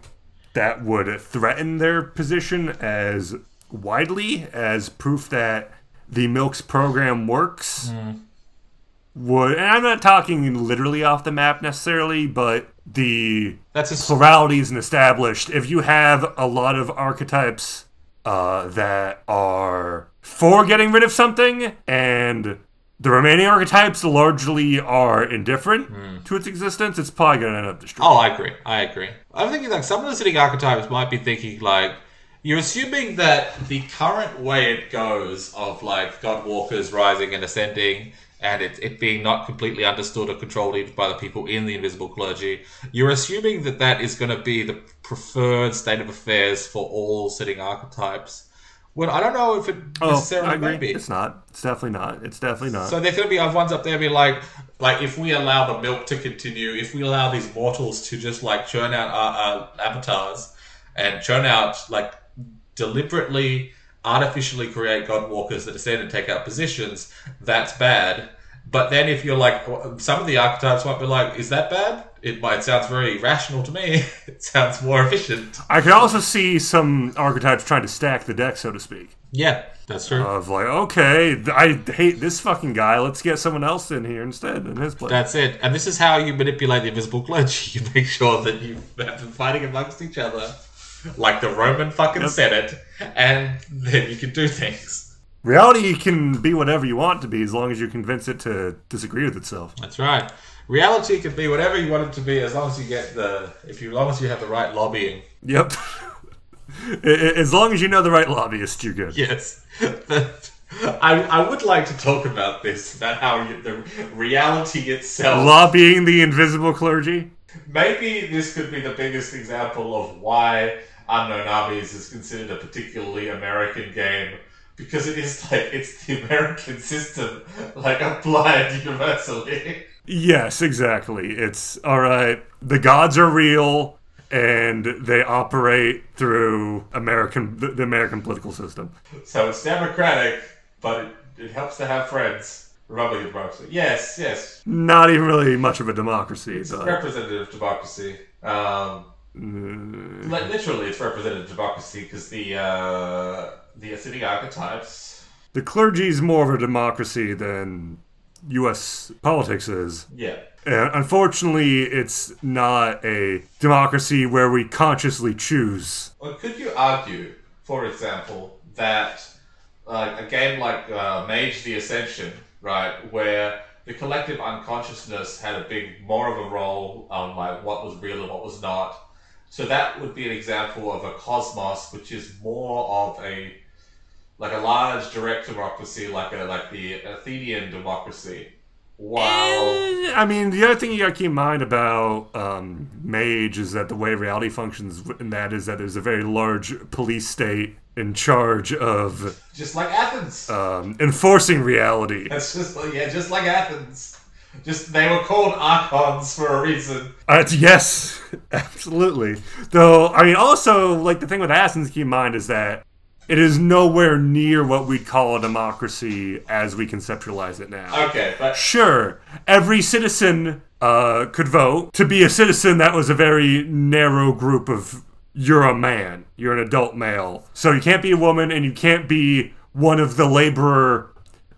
that would threaten their position as widely as proof that the Milk's program works would... And I'm not talking literally off the map necessarily, but... plurality isn't established. If you have a lot of archetypes that are for getting rid of something, and the remaining archetypes largely are indifferent to its existence, it's probably going to end up destroyed. Oh, I agree. I'm thinking, like, some of the sitting archetypes might be thinking, like, you're assuming that the current way it goes of, like, Godwalkers rising and ascending, and it being not completely understood or controlled even by the people in the Invisible Clergy, you're assuming that that is going to be the preferred state of affairs for all sitting archetypes. Well, I don't know if it necessarily may be. It's not. It's definitely not. So there's going to be other ones up there being like if we allow the Milk to continue, if we allow these mortals to just, like, churn out our avatars and churn out, like, deliberately... artificially create Godwalkers that ascend and take out positions, that's bad. But then if you're like, some of the archetypes might be like, is that bad? It sounds very rational to me. It sounds more efficient. I can also see some archetypes trying to stack the deck, so to speak. Yeah, that's true. Of like, okay, I hate this fucking guy. Let's get someone else in here instead in his place. That's it. And this is how you manipulate the invisible clergy. You make sure that you have them fighting amongst each other, like the Roman fucking Senate, and then you can do things. Reality can be whatever you want it to be as long as you convince it to disagree with itself. That's right. Reality can be whatever you want it to be as long as you get the... As long as you have the right lobbying. Yep. As long as you know the right lobbyist, you're good. Yes. I would like to talk about this, about how the reality itself... Lobbying the invisible clergy? Maybe this could be the biggest example of why Anunnami's is considered a particularly American game. Because it is like, it's the American system, like, applied universally. Yes, exactly. It's, alright, the gods are real, and they operate through the American political system. So it's democratic, but it helps to have friends. Republican democracy. Yes, yes. Not even really much of a democracy, it's but... representative democracy. Like, literally, it's representative democracy, because the Hasidic archetypes. The clergy's more of a democracy than U.S. politics is. Yeah. And unfortunately, it's not a democracy where we consciously choose. Well, could you argue, for example, that a game like Mage: The Ascension, right, where the collective unconsciousness had a big, more of a role on like what was real and what was not. So that would be an example of a cosmos, which is more of a like a large direct democracy, like the Athenian democracy. Wow. I mean, the other thing you got to keep in mind about Mage is that the way reality functions, and that is that there's a very large police state in charge of just like Athens, enforcing reality. That's just just like Athens. Just they were called archons for a reason. Yes, absolutely. Though, I mean, also, like, the thing with Athens, keep in mind, is that it is nowhere near what we'd call a democracy as we conceptualize it now. Okay, but... Sure, every citizen could vote. To be a citizen, that was a very narrow group of, you're a man, you're an adult male. So you can't be a woman, and you can't be one of the laborer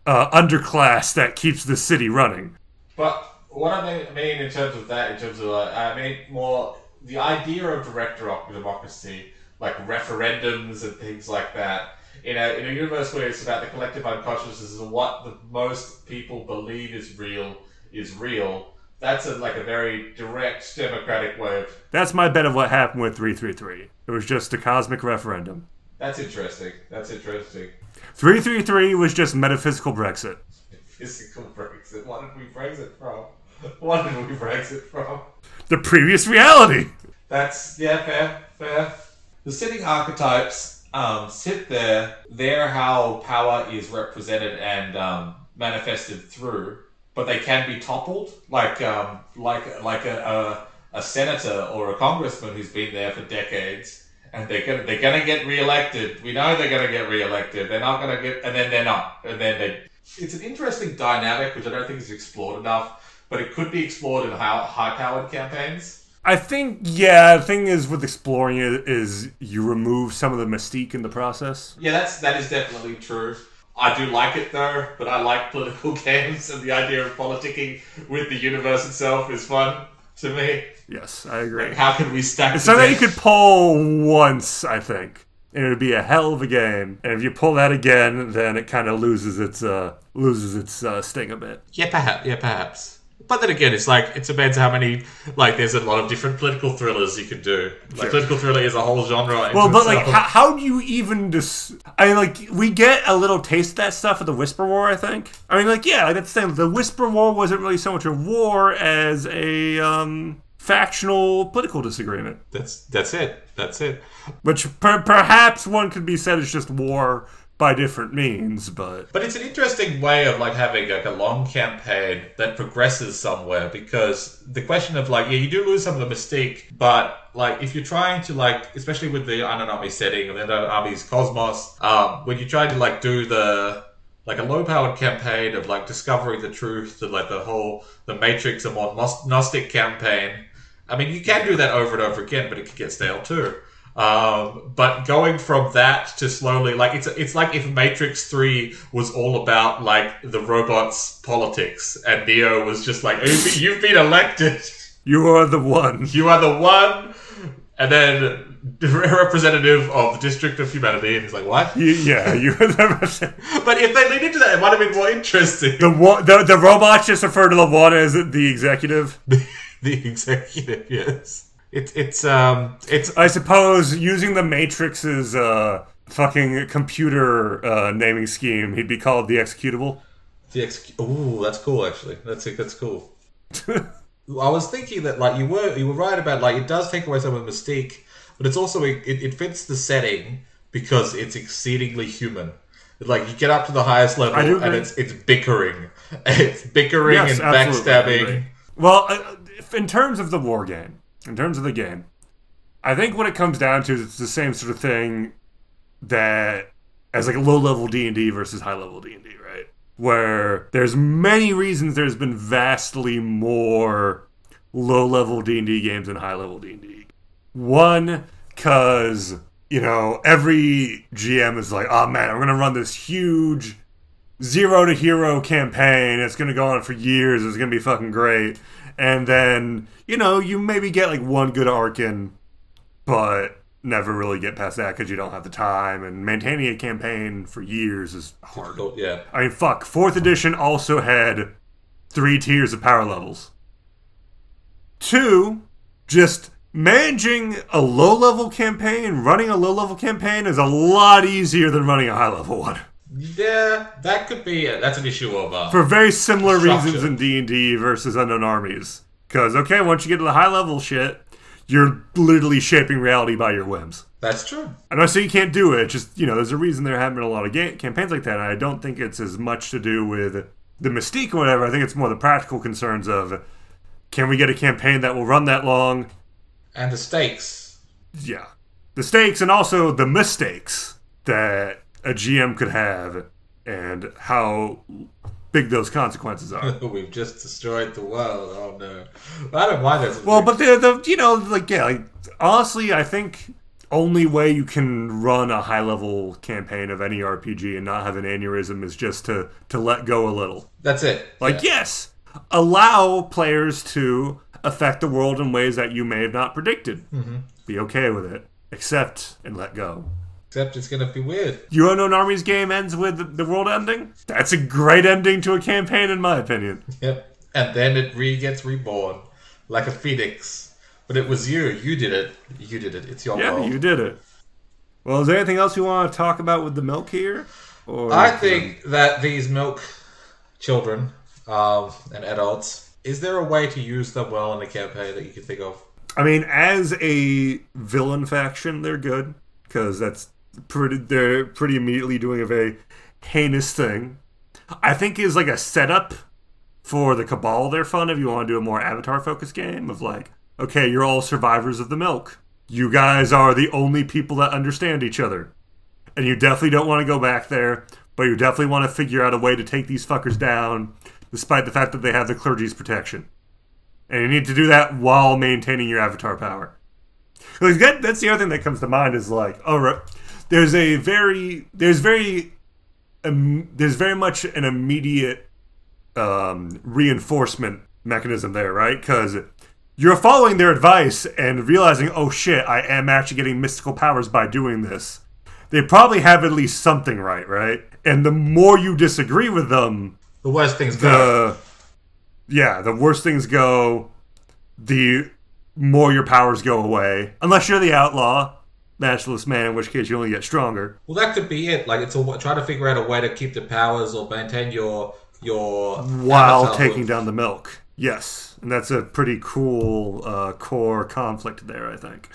underclass that keeps the city running. But what I mean in terms of that, in terms of, I mean more the idea of direct democracy, like referendums and things like that, in a universe where it's about the collective unconsciousness and what the most people believe is real, that's like a very direct democratic way of... That's my bet of what happened with 333. It was just a cosmic referendum. That's interesting. 333 was just metaphysical Brexit. Physical Brexit. What did we Brexit from? The previous reality. That's, fair. The sitting archetypes sit there. They're how power is represented and manifested through, but they can be toppled, like a senator or a congressman who's been there for decades, and they're gonna get reelected. We know they're gonna get reelected. They're not gonna get, and then they're not, and then they. It's an interesting dynamic, which I don't think is explored enough, but it could be explored in high-powered campaigns. I think, the thing is with exploring it is you remove some of the mystique in the process. Yeah, that is definitely true. I do like it, though, but I like political games, and the idea of politicking with the universe itself is fun to me. Yes, I agree. Like, how can we stack... It's something you could pull once, I think. And it would be a hell of a game. And if you pull that again, then it kind of loses its sting a bit. Yeah, perhaps. But then again, it's like, it depends how many... Like, there's a lot of different political thrillers you can do. Like, sure. Political thriller is a whole genre. Well, but, like, how do you even just... I mean, like, we get a little taste of that stuff at the Whisper War, I think. I mean, like, that's the thing. The Whisper War wasn't really so much a war as a... factional political disagreement. That's it. Which perhaps one could be said is just war by different means, but it's an interesting way of like having like a long campaign that progresses somewhere, because the question of like you do lose some of the mystique, but like if you're trying to like, especially with the Anunnami setting and the Anunnami's cosmos, when you try to like do the like a low-powered campaign of like discovering the truth and like the Matrix and more Gnostic campaign. I mean, you can do that over and over again, but it can get stale too. But going from that to slowly, like, it's like if Matrix 3 was all about, like, the robots' politics, and Neo was just like, you've been elected. You are the one. You are the one. And then representative of the District of Humanity, and he's like, what? Yeah, you were the But if they lead into that, it might have been more interesting. The robots just refer to the one as the executive. The executive, yes. It's I suppose using the Matrix's fucking computer naming scheme, he'd be called the Executable. Ooh, that's cool, actually. That's cool. I was thinking that, like, you were right about, like, it does take away some of the mystique. But it's also, it fits the setting because it's exceedingly human. Like, you get up to the highest level and it's bickering. It's bickering, yes, and backstabbing. Well, in terms of the war game, in terms of the game, I think what it comes down to is it's the same sort of thing that as, like, low-level D&D versus high-level D&D, right? Where there's many reasons there's been vastly more low-level D&D games than high-level D&D games. One, because, you know, every GM is like, oh man, we're going to run this huge zero-to-hero campaign. It's going to go on for years. It's going to be fucking great. And then, you know, you maybe get like one good Arcan, but never really get past that because you don't have the time. And maintaining a campaign for years is hard. Yeah. I mean, fuck. 4th edition also had 3 tiers of power levels. 2, just... managing a low-level campaign, running a low-level campaign, is a lot easier than running a high-level one. Yeah, that could be it. That's an issue of for very similar reasons in D&D versus Unknown Armies. Because, okay, once you get to the high-level shit, you're literally shaping reality by your whims. That's true. And I say you can't do it. Just, you know, there's a reason there haven't been a lot of campaigns like that. And I don't think it's as much to do with the mystique or whatever. I think it's more the practical concerns of, can we get a campaign that will run that long? And the stakes. Yeah. The stakes and also the mistakes that a GM could have and how big those consequences are. We've just destroyed the world. Oh, no. I don't know why that's... Well, but, you know, like, yeah, like, honestly, I think only way you can run a high-level campaign of any RPG and not have an aneurysm is just to let go a little. That's it. Like, yeah. Yes, allow players to... affect the world in ways that you may have not predicted. Mm-hmm. Be okay with it. Accept and let go. Except it's going to be weird. Your Unknown Armies game ends with the world ending? That's a great ending to a campaign, in my opinion. Yep. And then it gets reborn. Like a phoenix. But it was you. You did it. You did it. It's your world. Yeah, you did it. Well, is there anything else you want to talk about with the milk here? Or I think that these milk children and adults... Is there a way to use them well in a campaign that you can think of? I mean, as a villain faction, they're good. Because they're pretty immediately doing a very heinous thing. I think is like a setup for the Cabal they're fun if you want to do a more Avatar-focused game. Of like, okay, you're all survivors of the milk. You guys are the only people that understand each other. And you definitely don't want to go back there. But you definitely want to figure out a way to take these fuckers down... despite the fact that they have the clergy's protection. And you need to do that while maintaining your avatar power. Like that's the other thing that comes to mind is like, all right, there's very much an immediate reinforcement mechanism there, right? Because you're following their advice and realizing, oh shit, I am actually getting mystical powers by doing this. They probably have at least something right? And the more you disagree with them... the worst things go. Yeah, the worse things go, the more your powers go away. Unless you're the outlaw, matchless man, in which case you only get stronger. Well, that could be it. Like, it's try to figure out a way to keep the powers or maintain your while taking down the milk. Yes, and that's a pretty cool core conflict there, I think.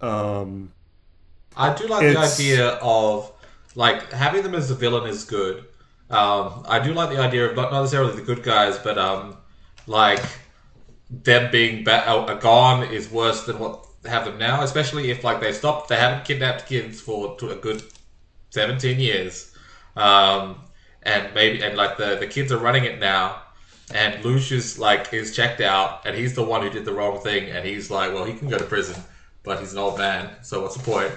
I do like the idea of, like, having them as the villain is good. I do like the idea of not necessarily the good guys, but like them being gone is worse than what they have them now. Especially if like they haven't kidnapped kids for a good 17 years, and like the kids are running it now, and Loosh is checked out, and he's the one who did the wrong thing, and he's like, well, he can go to prison. but he's an old man, so what's the point?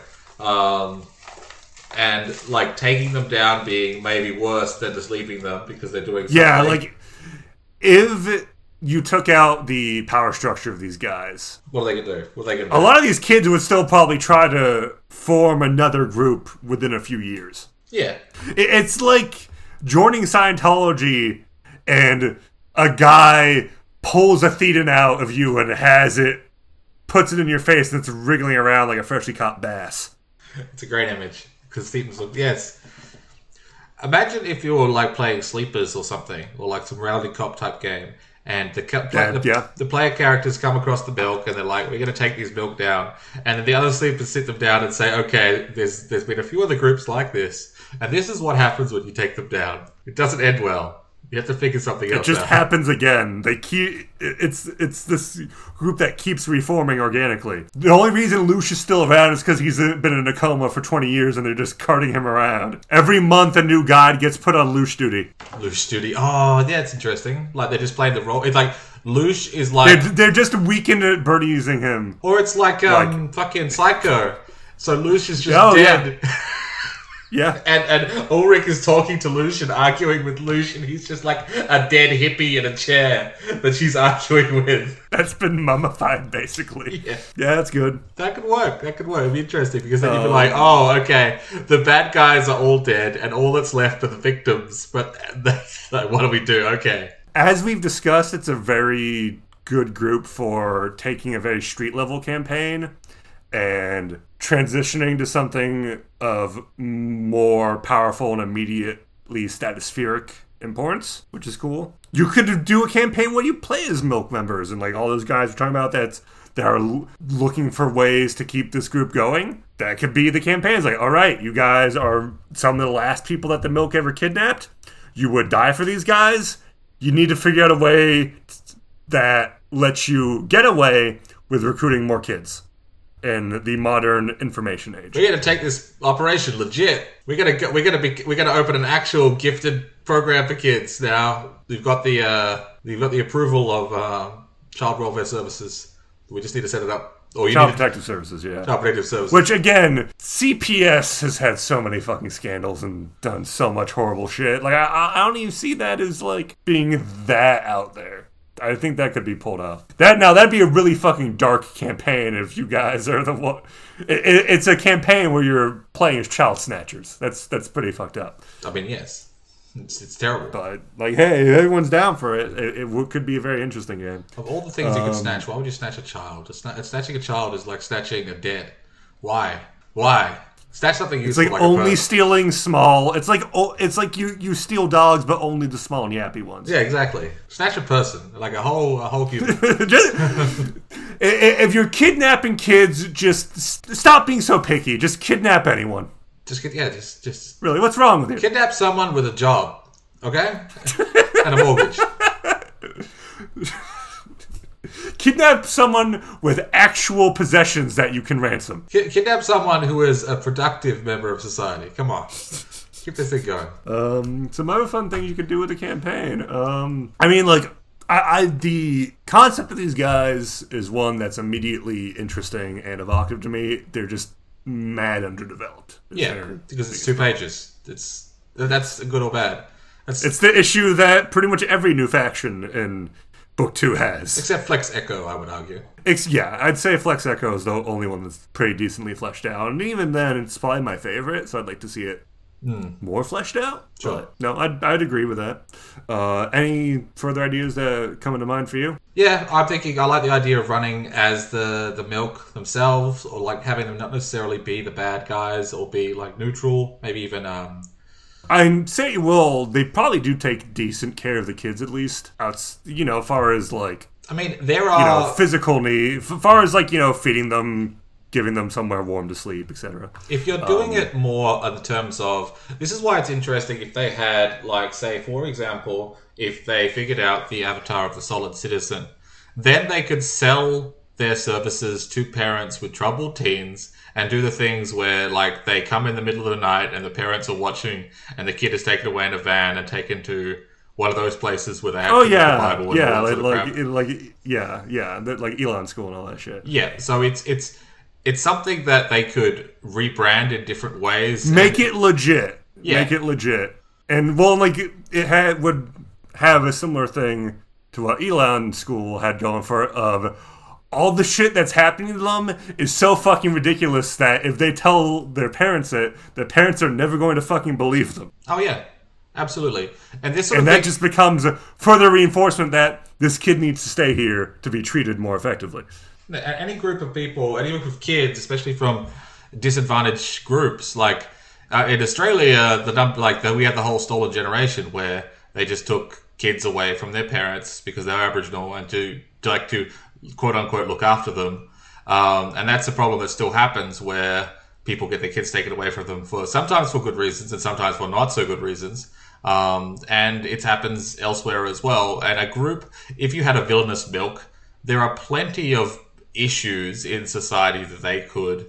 And like taking them down being maybe worse than just leaving them because they're doing something. Yeah, like if you took out the power structure of these guys, what are they gonna do? A lot of these kids would still probably try to form another group within a few years. Yeah, it's like joining Scientology and a guy pulls a thetan out of you and has it, puts it in your face, and it's wriggling around like a freshly caught bass. It's a great image because thetans look, yes. Imagine if you were like playing Sleepers or something, or like some Reality Cop type game, and the player characters come across the Milk and they're like, we're going to take these Milk down. And then the other Sleepers sit them down and say, okay, there's been a few other groups like this, and this is what happens when you take them down. It doesn't end well. You have to figure something else out. It just happens again. It's this group that keeps reforming organically. The only reason Loosh is still around is because he's been in a coma for 20 years and they're just carting him around. Every month a new guide gets put on Loosh duty. Loosh duty. Oh, yeah, it's interesting. Like, they're just playing the role. It's like, Loosh is like... They're just weakened at birdie-using him. Or it's like fucking Psycho. So Loosh is just dead. Yeah. Yeah, and Ulrich is talking to Loosh and arguing with Loosh, and he's just like a dead hippie in a chair that she's arguing with. That's been mummified, basically. Yeah, that's good. That could work. It'd be interesting because then you'd be like, oh, okay, the bad guys are all dead, and all that's left are the victims. But that's like, what do we do? Okay. As we've discussed, it's a very good group for taking a very street level campaign and transitioning to something of more powerful and immediately statospheric importance, which is cool. You could do a campaign where you play as Milk members and like all those guys we're talking about that are looking for ways to keep this group going. That could be the campaign. It's like, all right, you guys are some of the last people that the Milk ever kidnapped. You would die for these guys. You need to figure out a way that lets you get away with recruiting more kids in the modern information age. We're going to take this operation legit. We're going to open an actual gifted program for kids now. You've got the approval of Child Welfare Services. We just need to set it up. Child Protective Services. Which, again, CPS has had so many fucking scandals and done so much horrible shit. Like, I don't even see that as, like, being that out there. I think that could be pulled off. That'd be a really fucking dark campaign if you guys are the one. It's a campaign where you're playing as child snatchers. That's pretty fucked up. I mean, yes, it's terrible. But like, hey, everyone's down for it. It could be a very interesting game. Of all the things you could snatch, why would you snatch a child? Snatching a child is like snatching a dead. Why? Snatch something useful. It's like only stealing small. It's like you steal dogs, but only the small and yappy ones. Yeah, exactly. Snatch a person, like a whole human. If you're kidnapping kids, just stop being so picky. Just kidnap anyone. Just really, what's wrong with you? Kidnap someone with a job, okay, and a mortgage. Kidnap someone with actual possessions that you can ransom. Kidnap someone who is a productive member of society. Come on. Keep this thing going. Some other fun thing you could do with the campaign. I mean, like, the concept of these guys is one that's immediately interesting and evocative to me. They're just mad underdeveloped. Yeah, because it's 2 pages. That's good or bad. It's the issue that pretty much every new faction in Book 2 has. Except Flex Echo, I would argue. I'd say Flex Echo is the only one that's pretty decently fleshed out. And even then, it's probably my favorite, so I'd like to see it more fleshed out. Sure. But no, I'd agree with that. Any further ideas that come into mind for you? Yeah, I'm thinking I like the idea of running as the Milk themselves, or like having them not necessarily be the bad guys, or be like neutral, maybe even... I'm saying, well, they probably do take decent care of the kids, at least. You know, as far as, like... I mean, there are... You know, physical needs. As far as, like, you know, feeding them, giving them somewhere warm to sleep, etc. If you're doing it more in terms of... This is why it's interesting if they had, like, say, for example, if they figured out the avatar of the solid citizen, then they could sell their services to parents with troubled teens and do the things where, like, they come in the middle of the night and the parents are watching and the kid is taken away in a van and taken to one of those places where they have to read the Bible. And all that sort of crap. Like Elon School and all that shit. Yeah, so it's It's something that they could rebrand in different ways. Make it legit. Yeah. Make it legit. And, well, like, it would have a similar thing to what Elon School had going for it of all the shit that's happening to them is so fucking ridiculous that if they tell their parents it, their parents are never going to fucking believe them. Oh, yeah. Absolutely. And that just becomes a further reinforcement that this kid needs to stay here to be treated more effectively. Any group of people, any group of kids, especially from disadvantaged groups, like in Australia, we had the whole stolen generation where they just took kids away from their parents because they were Aboriginal and to quote unquote look after them. And that's a problem that still happens where people get their kids taken away from them for sometimes for good reasons and sometimes for not so good reasons. And it happens elsewhere as well. And a group, if you had a villainous Milk, there are plenty of issues in society that they could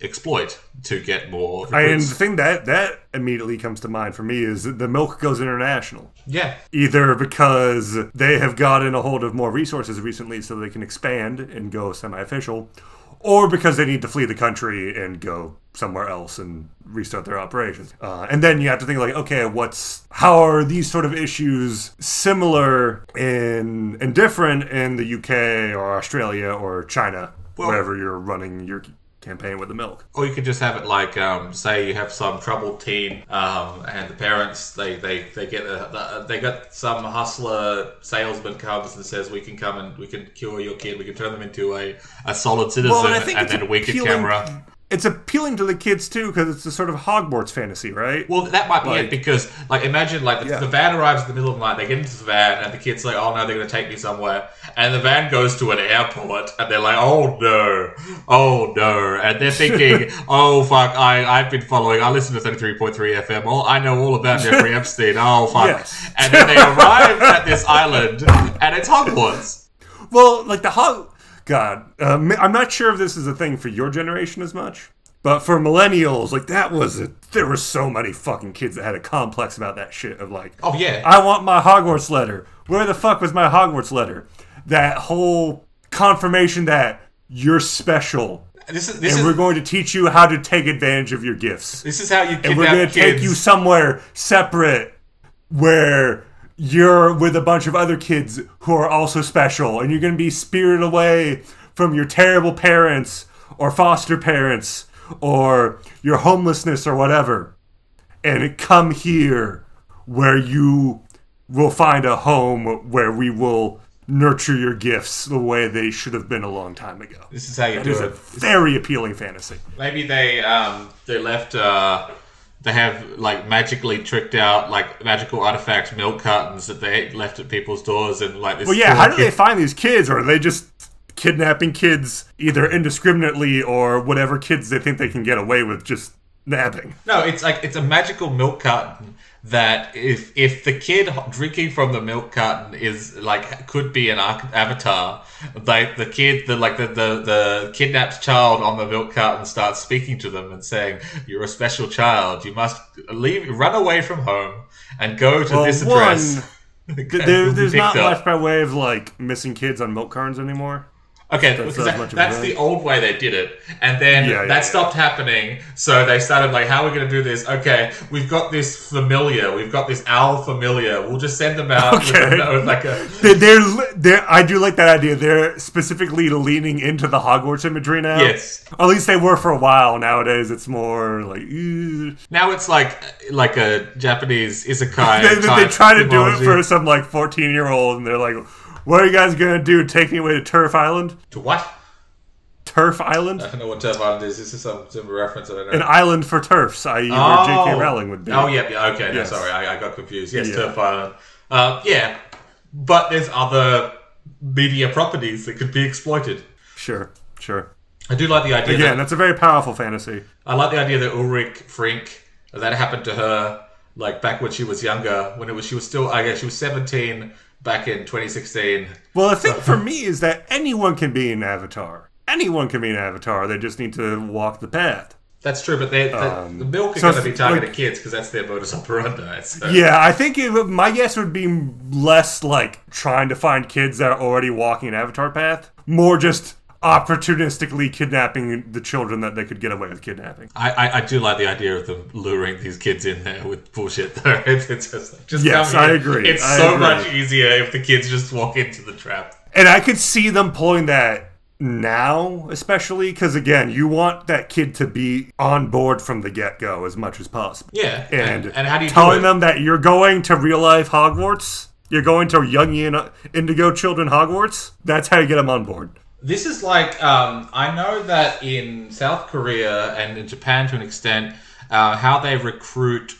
exploit to get more recruits. And the thing that immediately comes to mind for me is that the Milk goes international. Yeah. Either because they have gotten a hold of more resources recently so they can expand and go semi-official, or because they need to flee the country and go somewhere else and restart their operations. And then you have to think like, okay, how are these sort of issues similar and different in the UK or Australia or China, wherever you're running your campaign with the Milk? Or you could just have it like, say you have some troubled teen and the parents, they got some hustler salesman comes and says, we can come and we can cure your kid, we can turn them into a solid citizen, and then a wicked camera. It's appealing to the kids too because it's a sort of Hogwarts fantasy, right? Well, that might be it because, like, imagine the van arrives in the middle of the night. They get into the van and the kids like, "Oh no, they're going to take me somewhere." And the van goes to an airport and they're like, "Oh no," and they're thinking, "Oh fuck, I've been following. I listen to 33.3 FM. I know all about Jeffrey Epstein. Oh fuck," yes. And then they arrive at this island and it's Hogwarts. Well, like the Hogwarts. God, I'm not sure if this is a thing for your generation as much, but for millennials, like there were so many fucking kids that had a complex about that shit of like, oh yeah, I want my Hogwarts letter. Where the fuck was my Hogwarts letter? That whole confirmation that you're special. This is we're going to teach you how to take advantage of your gifts. This is how you kidnap kids. And we're going to take you somewhere separate where you're with a bunch of other kids who are also special, and you're going to be spirited away from your terrible parents or foster parents or your homelessness or whatever, and come here where you will find a home where we will nurture your gifts the way they should have been a long time ago. This is how you do it. It is a very appealing fantasy. Maybe they left... They have, magically tricked out, magical artifact milk cartons that they left at people's doors and, like, this... Well, yeah, how do they find these kids? Or are they just kidnapping kids either indiscriminately or whatever kids they think they can get away with just nabbing? No, it's a magical milk carton that if the kid drinking from the milk carton is, could be an avatar, the kidnapped child on the milk carton starts speaking to them and saying, "You're a special child. You must run away from home and go to this address." There's not much by way of, missing kids on milk cartons anymore. Okay, that's the old way they did it. And then that stopped happening. So they started how are we going to do this? Okay, we've got this familiar. We've got this owl familiar. We'll just send them out. Okay. I do like that idea. They're specifically leaning into the Hogwarts imagery now. Yes. Or at least they were for a while. Nowadays, it's more like... Ew. Now it's like a Japanese isekai They try to do it for some 14-year-old and they're like... "What are you guys going to do? Take me away to Turf Island?" To what? Turf Island? I don't know what Turf Island is. This is some reference. I don't know. An island for turfs, i.e. where J.K. Rowling would be. Oh, yeah. Okay, yes. No, sorry. I got confused. Yes, yeah. Turf Island. Yeah. But there's other media properties that could be exploited. Sure. I do like the idea. Again, that's a very powerful fantasy. I like the idea that Ulrich Frink, that happened to her back when she was younger, she was 17... back in 2016. Well, the thing for me is that anyone can be an avatar. They just need to walk the path. That's true, but the Milk are going to be targeting kids because that's their modus operandi. So. Yeah, I think my guess would be less trying to find kids that are already walking an avatar path, more just opportunistically kidnapping the children that they could get away with kidnapping. I do like the idea of them luring these kids in there with bullshit, though. It's just yes, I agree. It's much easier if the kids just walk into the trap. And I could see them pulling that now, especially, because, again, you want that kid to be on board from the get-go as much as possible. Yeah. And how do you telling them that you're going to real-life Hogwarts, you're going to Jungian Indigo Children Hogwarts, that's how you get them on board. This is like, I know that in South Korea and in Japan to an extent, how they recruit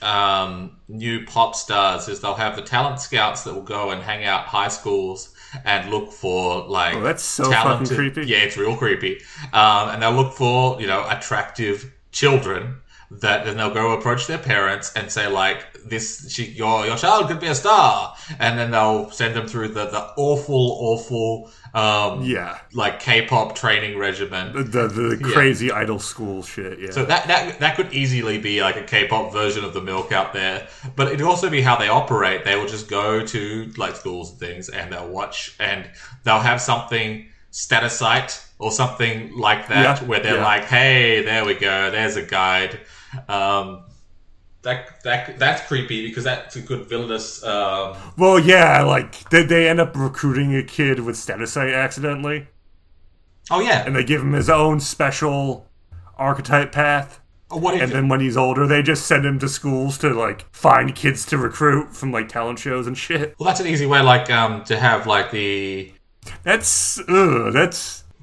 new pop stars is they'll have the talent scouts that will go and hang out high schools and look for, like, oh, that's so talented, fucking creepy. Yeah, it's real creepy. And they'll look for, attractive children that then they'll go approach their parents and say, like, your child could be a star. And then they'll send them through the awful like K-pop training regimen, the crazy idol school shit. Yeah. So that could easily be like a K-pop version of the Milk out there, but it'd also be how they operate. They will just go to like schools and things, and they'll watch, and they'll have something Statosphere or something like that, where they're like, "Hey, there we go. There's a guide." That's creepy because that's a good villainous... Well, yeah, like, they end up recruiting a kid with Statosphere accidentally. Oh, yeah. And they give him his own special archetype path. Then when he's older, they just send him to schools to, like, find kids to recruit from, like, talent shows and shit. Well, that's an easy way, like, to have, like, the... That's...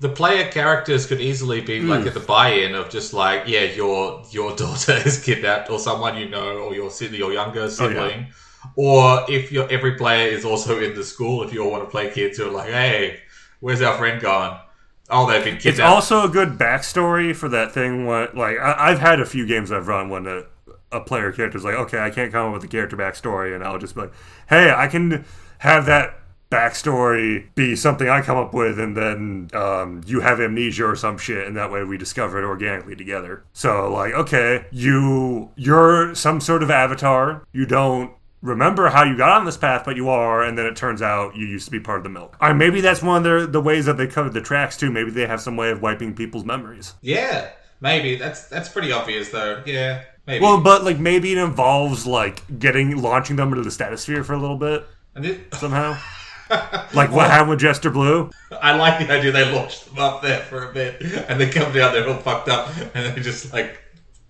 The player characters could easily be like at the buy-in of just like, yeah, your daughter is kidnapped, or someone you know, or your younger sibling. Oh, yeah. Or if every player is also in the school, if you all want to play kids who are like, hey, where's our friend gone? Oh, they've been kidnapped. It's also a good backstory for that thing. I've had a few games I've run when a player character's like, okay, I can't come up with a character backstory, and I'll just be like, hey, I can have that backstory be something I come up with, and then you have amnesia or some shit, and that way we discover it organically together. So, like, okay, you're some sort of avatar. You don't remember how you got on this path, but you are, and then it turns out you used to be part of the Milk. Or maybe that's one of the ways that they covered the tracks, too. Maybe they have some way of wiping people's memories. Yeah, maybe. That's pretty obvious, though. Yeah, maybe. Well, but, like, maybe it involves, like, launching them into the Statosphere for a little bit, somehow. Like what happened with Jester Blue? I like the idea they launched them up there for a bit, and they come down, they're all fucked up, and they just like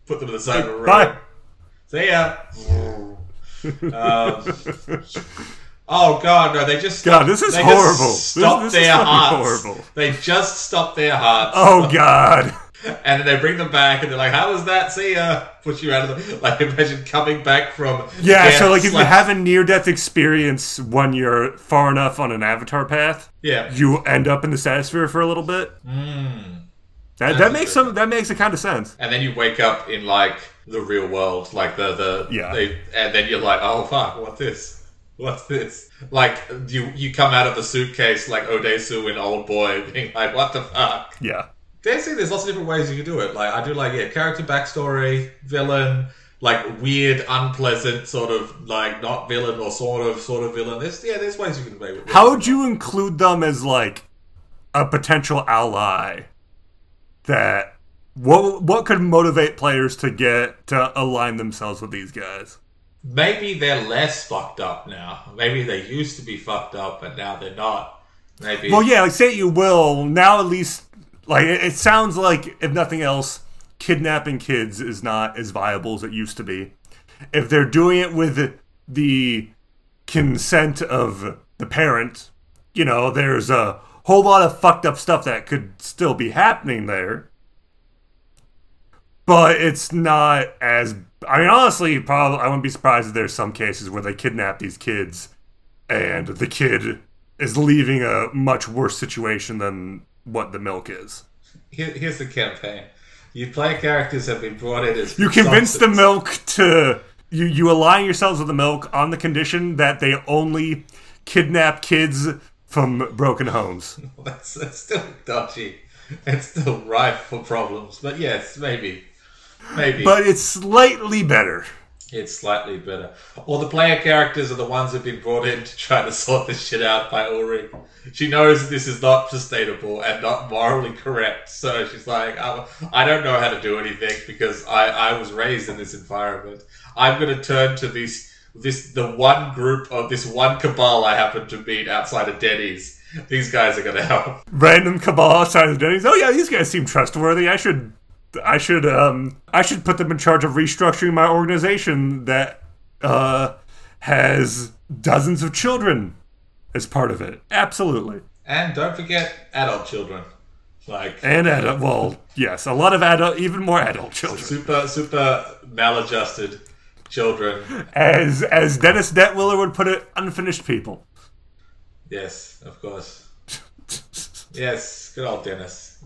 put them to the side of the road. Bye. See ya. Oh god, no! They just stopped, this is horrible. This is horrible. They just stopped their hearts. Oh god. And then they bring them back, and they're like, how was that? See ya. Push you out of the... Like, imagine coming back from... Yeah, death, so, like, if you have a near-death experience when you're far enough on an avatar path, you end up in the Satisphere for a little bit. That makes a kind of sense. And then you wake up in, like, the real world. Like, and then you're like, oh, fuck, what's this? Like, you come out of the suitcase, like, Odesu in Old Boy, being like, what the fuck? Yeah. Dancing, there's lots of different ways you can do it. Like, I do like, character backstory, villain, like weird, unpleasant, sort of, like, not villain or sort of villain. There's ways you can play with it. How would you include them as, like, a potential ally? What could motivate players to align themselves with these guys? Maybe they're less fucked up now. Maybe they used to be fucked up, but now they're not. Maybe. Well, yeah, like, say you will, now at least... Like, it sounds like, if nothing else, kidnapping kids is not as viable as it used to be. If they're doing it with the consent of the parent, there's a whole lot of fucked up stuff that could still be happening there. But it's not as... I mean, honestly, probably I wouldn't be surprised if there's some cases where they kidnap these kids and the kid is leaving a much worse situation than... what the Milk is. Here's the campaign. You play characters that have been brought in as... You convince the Milk to... You align yourselves with the Milk on the condition that they only kidnap kids from broken homes. That's still dodgy. It's still rife for problems. But yes, maybe. But it's slightly better. It's slightly better. Or the player characters are the ones who've been brought in to try to sort this shit out by Ulrich. She knows this is not sustainable and not morally correct, so she's like, I don't know how to do anything because I was raised in this environment. I'm going to turn to the one group of this one cabal I happen to meet outside of Denny's. These guys are going to help. Random cabal outside of Denny's. Oh yeah, these guys seem trustworthy. I should put them in charge of restructuring my organization that has dozens of children as part of it. Absolutely. And don't forget adult children. Yes, a lot of adult, even more adult children. Super maladjusted children. As Dennis Detwiller would put it, unfinished people. Yes, of course. Yes, good old Dennis.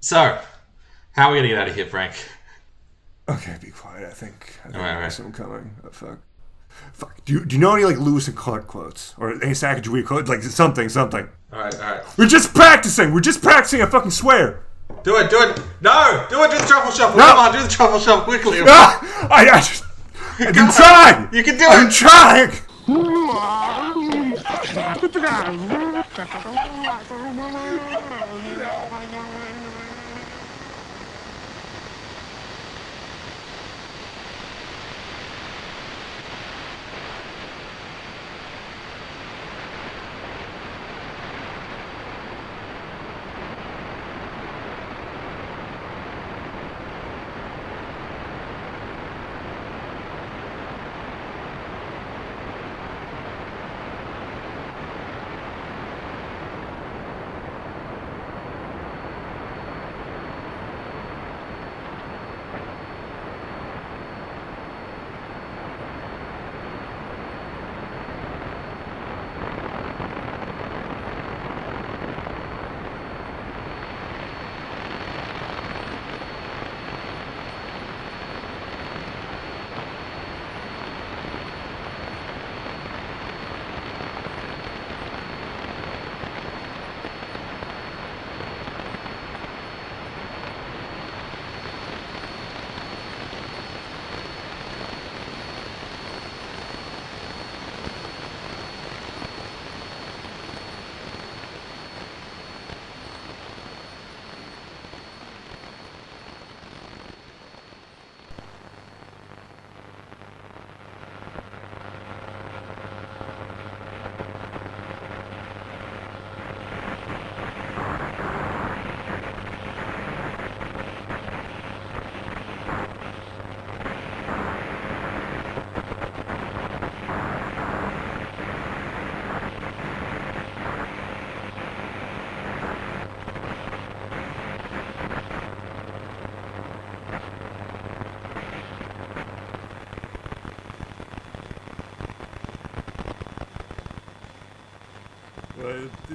So, how are we going to get out of here, Frank? Okay, be quiet, I think. I think coming. Oh, fuck. Do you know any, Lewis and Clark quotes? Or any Sacagawea quotes? Something. Alright. We're just practicing, I fucking swear. Do it. No! Do the truffle shuffle. No. Come on, do the truffle shuffle quickly. No! I've been trying! You can do it! I'm trying!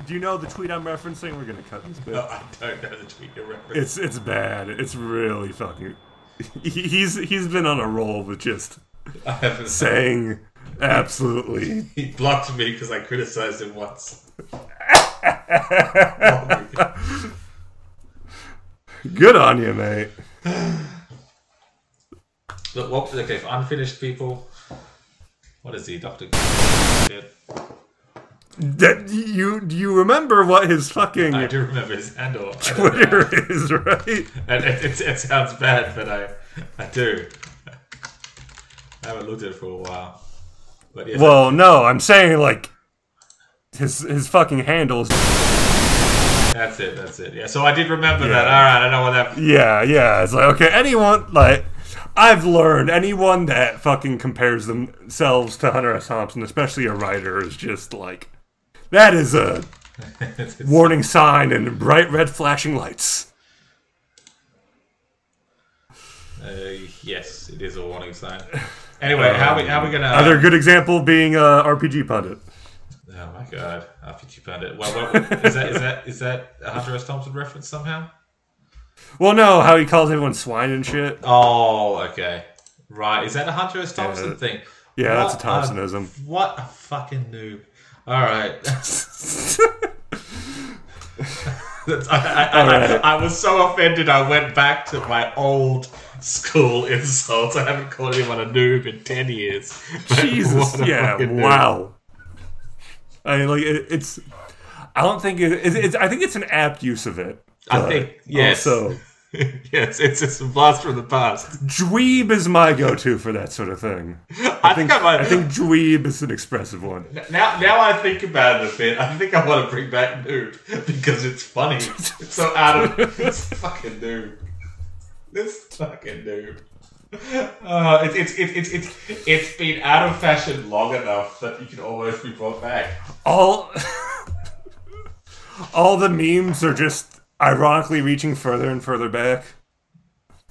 Do you know the tweet I'm referencing? We're going to cut this bit. No, I don't know the tweet you're referencing. It's bad. It's really fucking... He's been on a roll with just saying absolutely... He blocked me because I criticized him once. Good on you, mate. Look, okay, for unfinished people... What is he, Dr. Do you remember what his fucking... I do remember his handle. Twitter is, right? And it sounds bad, but I do. I haven't looked at it for a while. But yeah. Well, no, I'm saying, his fucking handle is... That's it. Yeah, so I did remember that. All right, I know what that... Yeah, it's like, okay, anyone, I've learned anyone that fucking compares themselves to Hunter S. Thompson, especially a writer, is just that is a warning sign and bright red flashing lights. Yes, it is a warning sign. Anyway, how are we gonna? Another good example being RPG Pundit. Oh my god, RPG Pundit. Well, is that a Hunter S. Thompson reference somehow? Well, no, how he calls everyone swine and shit. Oh, okay. Right. Is that a Hunter S. Thompson thing? Yeah, that's a Thompsonism. What a fucking noob. All right. I was so offended I went back to my old school insults. I haven't called anyone a noob in 10 years. Jesus, yeah, wow. I mean, like, it's... I don't think it's... I think it's an apt use of it. I think, yes. Also, yes, it's a blast from the past. Dweeb is my go-to for that sort of thing. I think dweeb is an expressive one. Now I think about it a bit, I think I want to bring back noob because it's funny. It's so out of... It's fucking noob. It's been out of fashion long enough that you can almost be brought back. All the memes are just ironically reaching further and further back.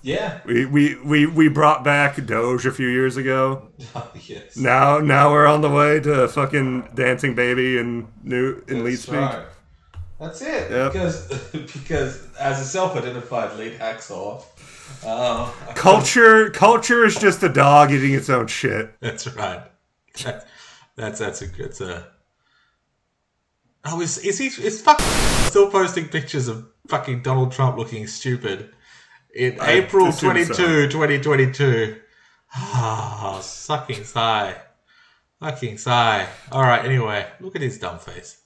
Yeah. We brought back Doge a few years ago. Yes. Now we're on the way to fucking Dancing Baby and new in lead speak. Right. That's it. Yep. Because as a self-identified lead hacksaw, culture is just a dog eating its own shit. That's right. That's a good. Oh, is fucking still posting pictures of fucking Donald Trump looking stupid in April 22, 2022. Ah, sucking sigh. Fucking sigh. All right, anyway, look at his dumb face.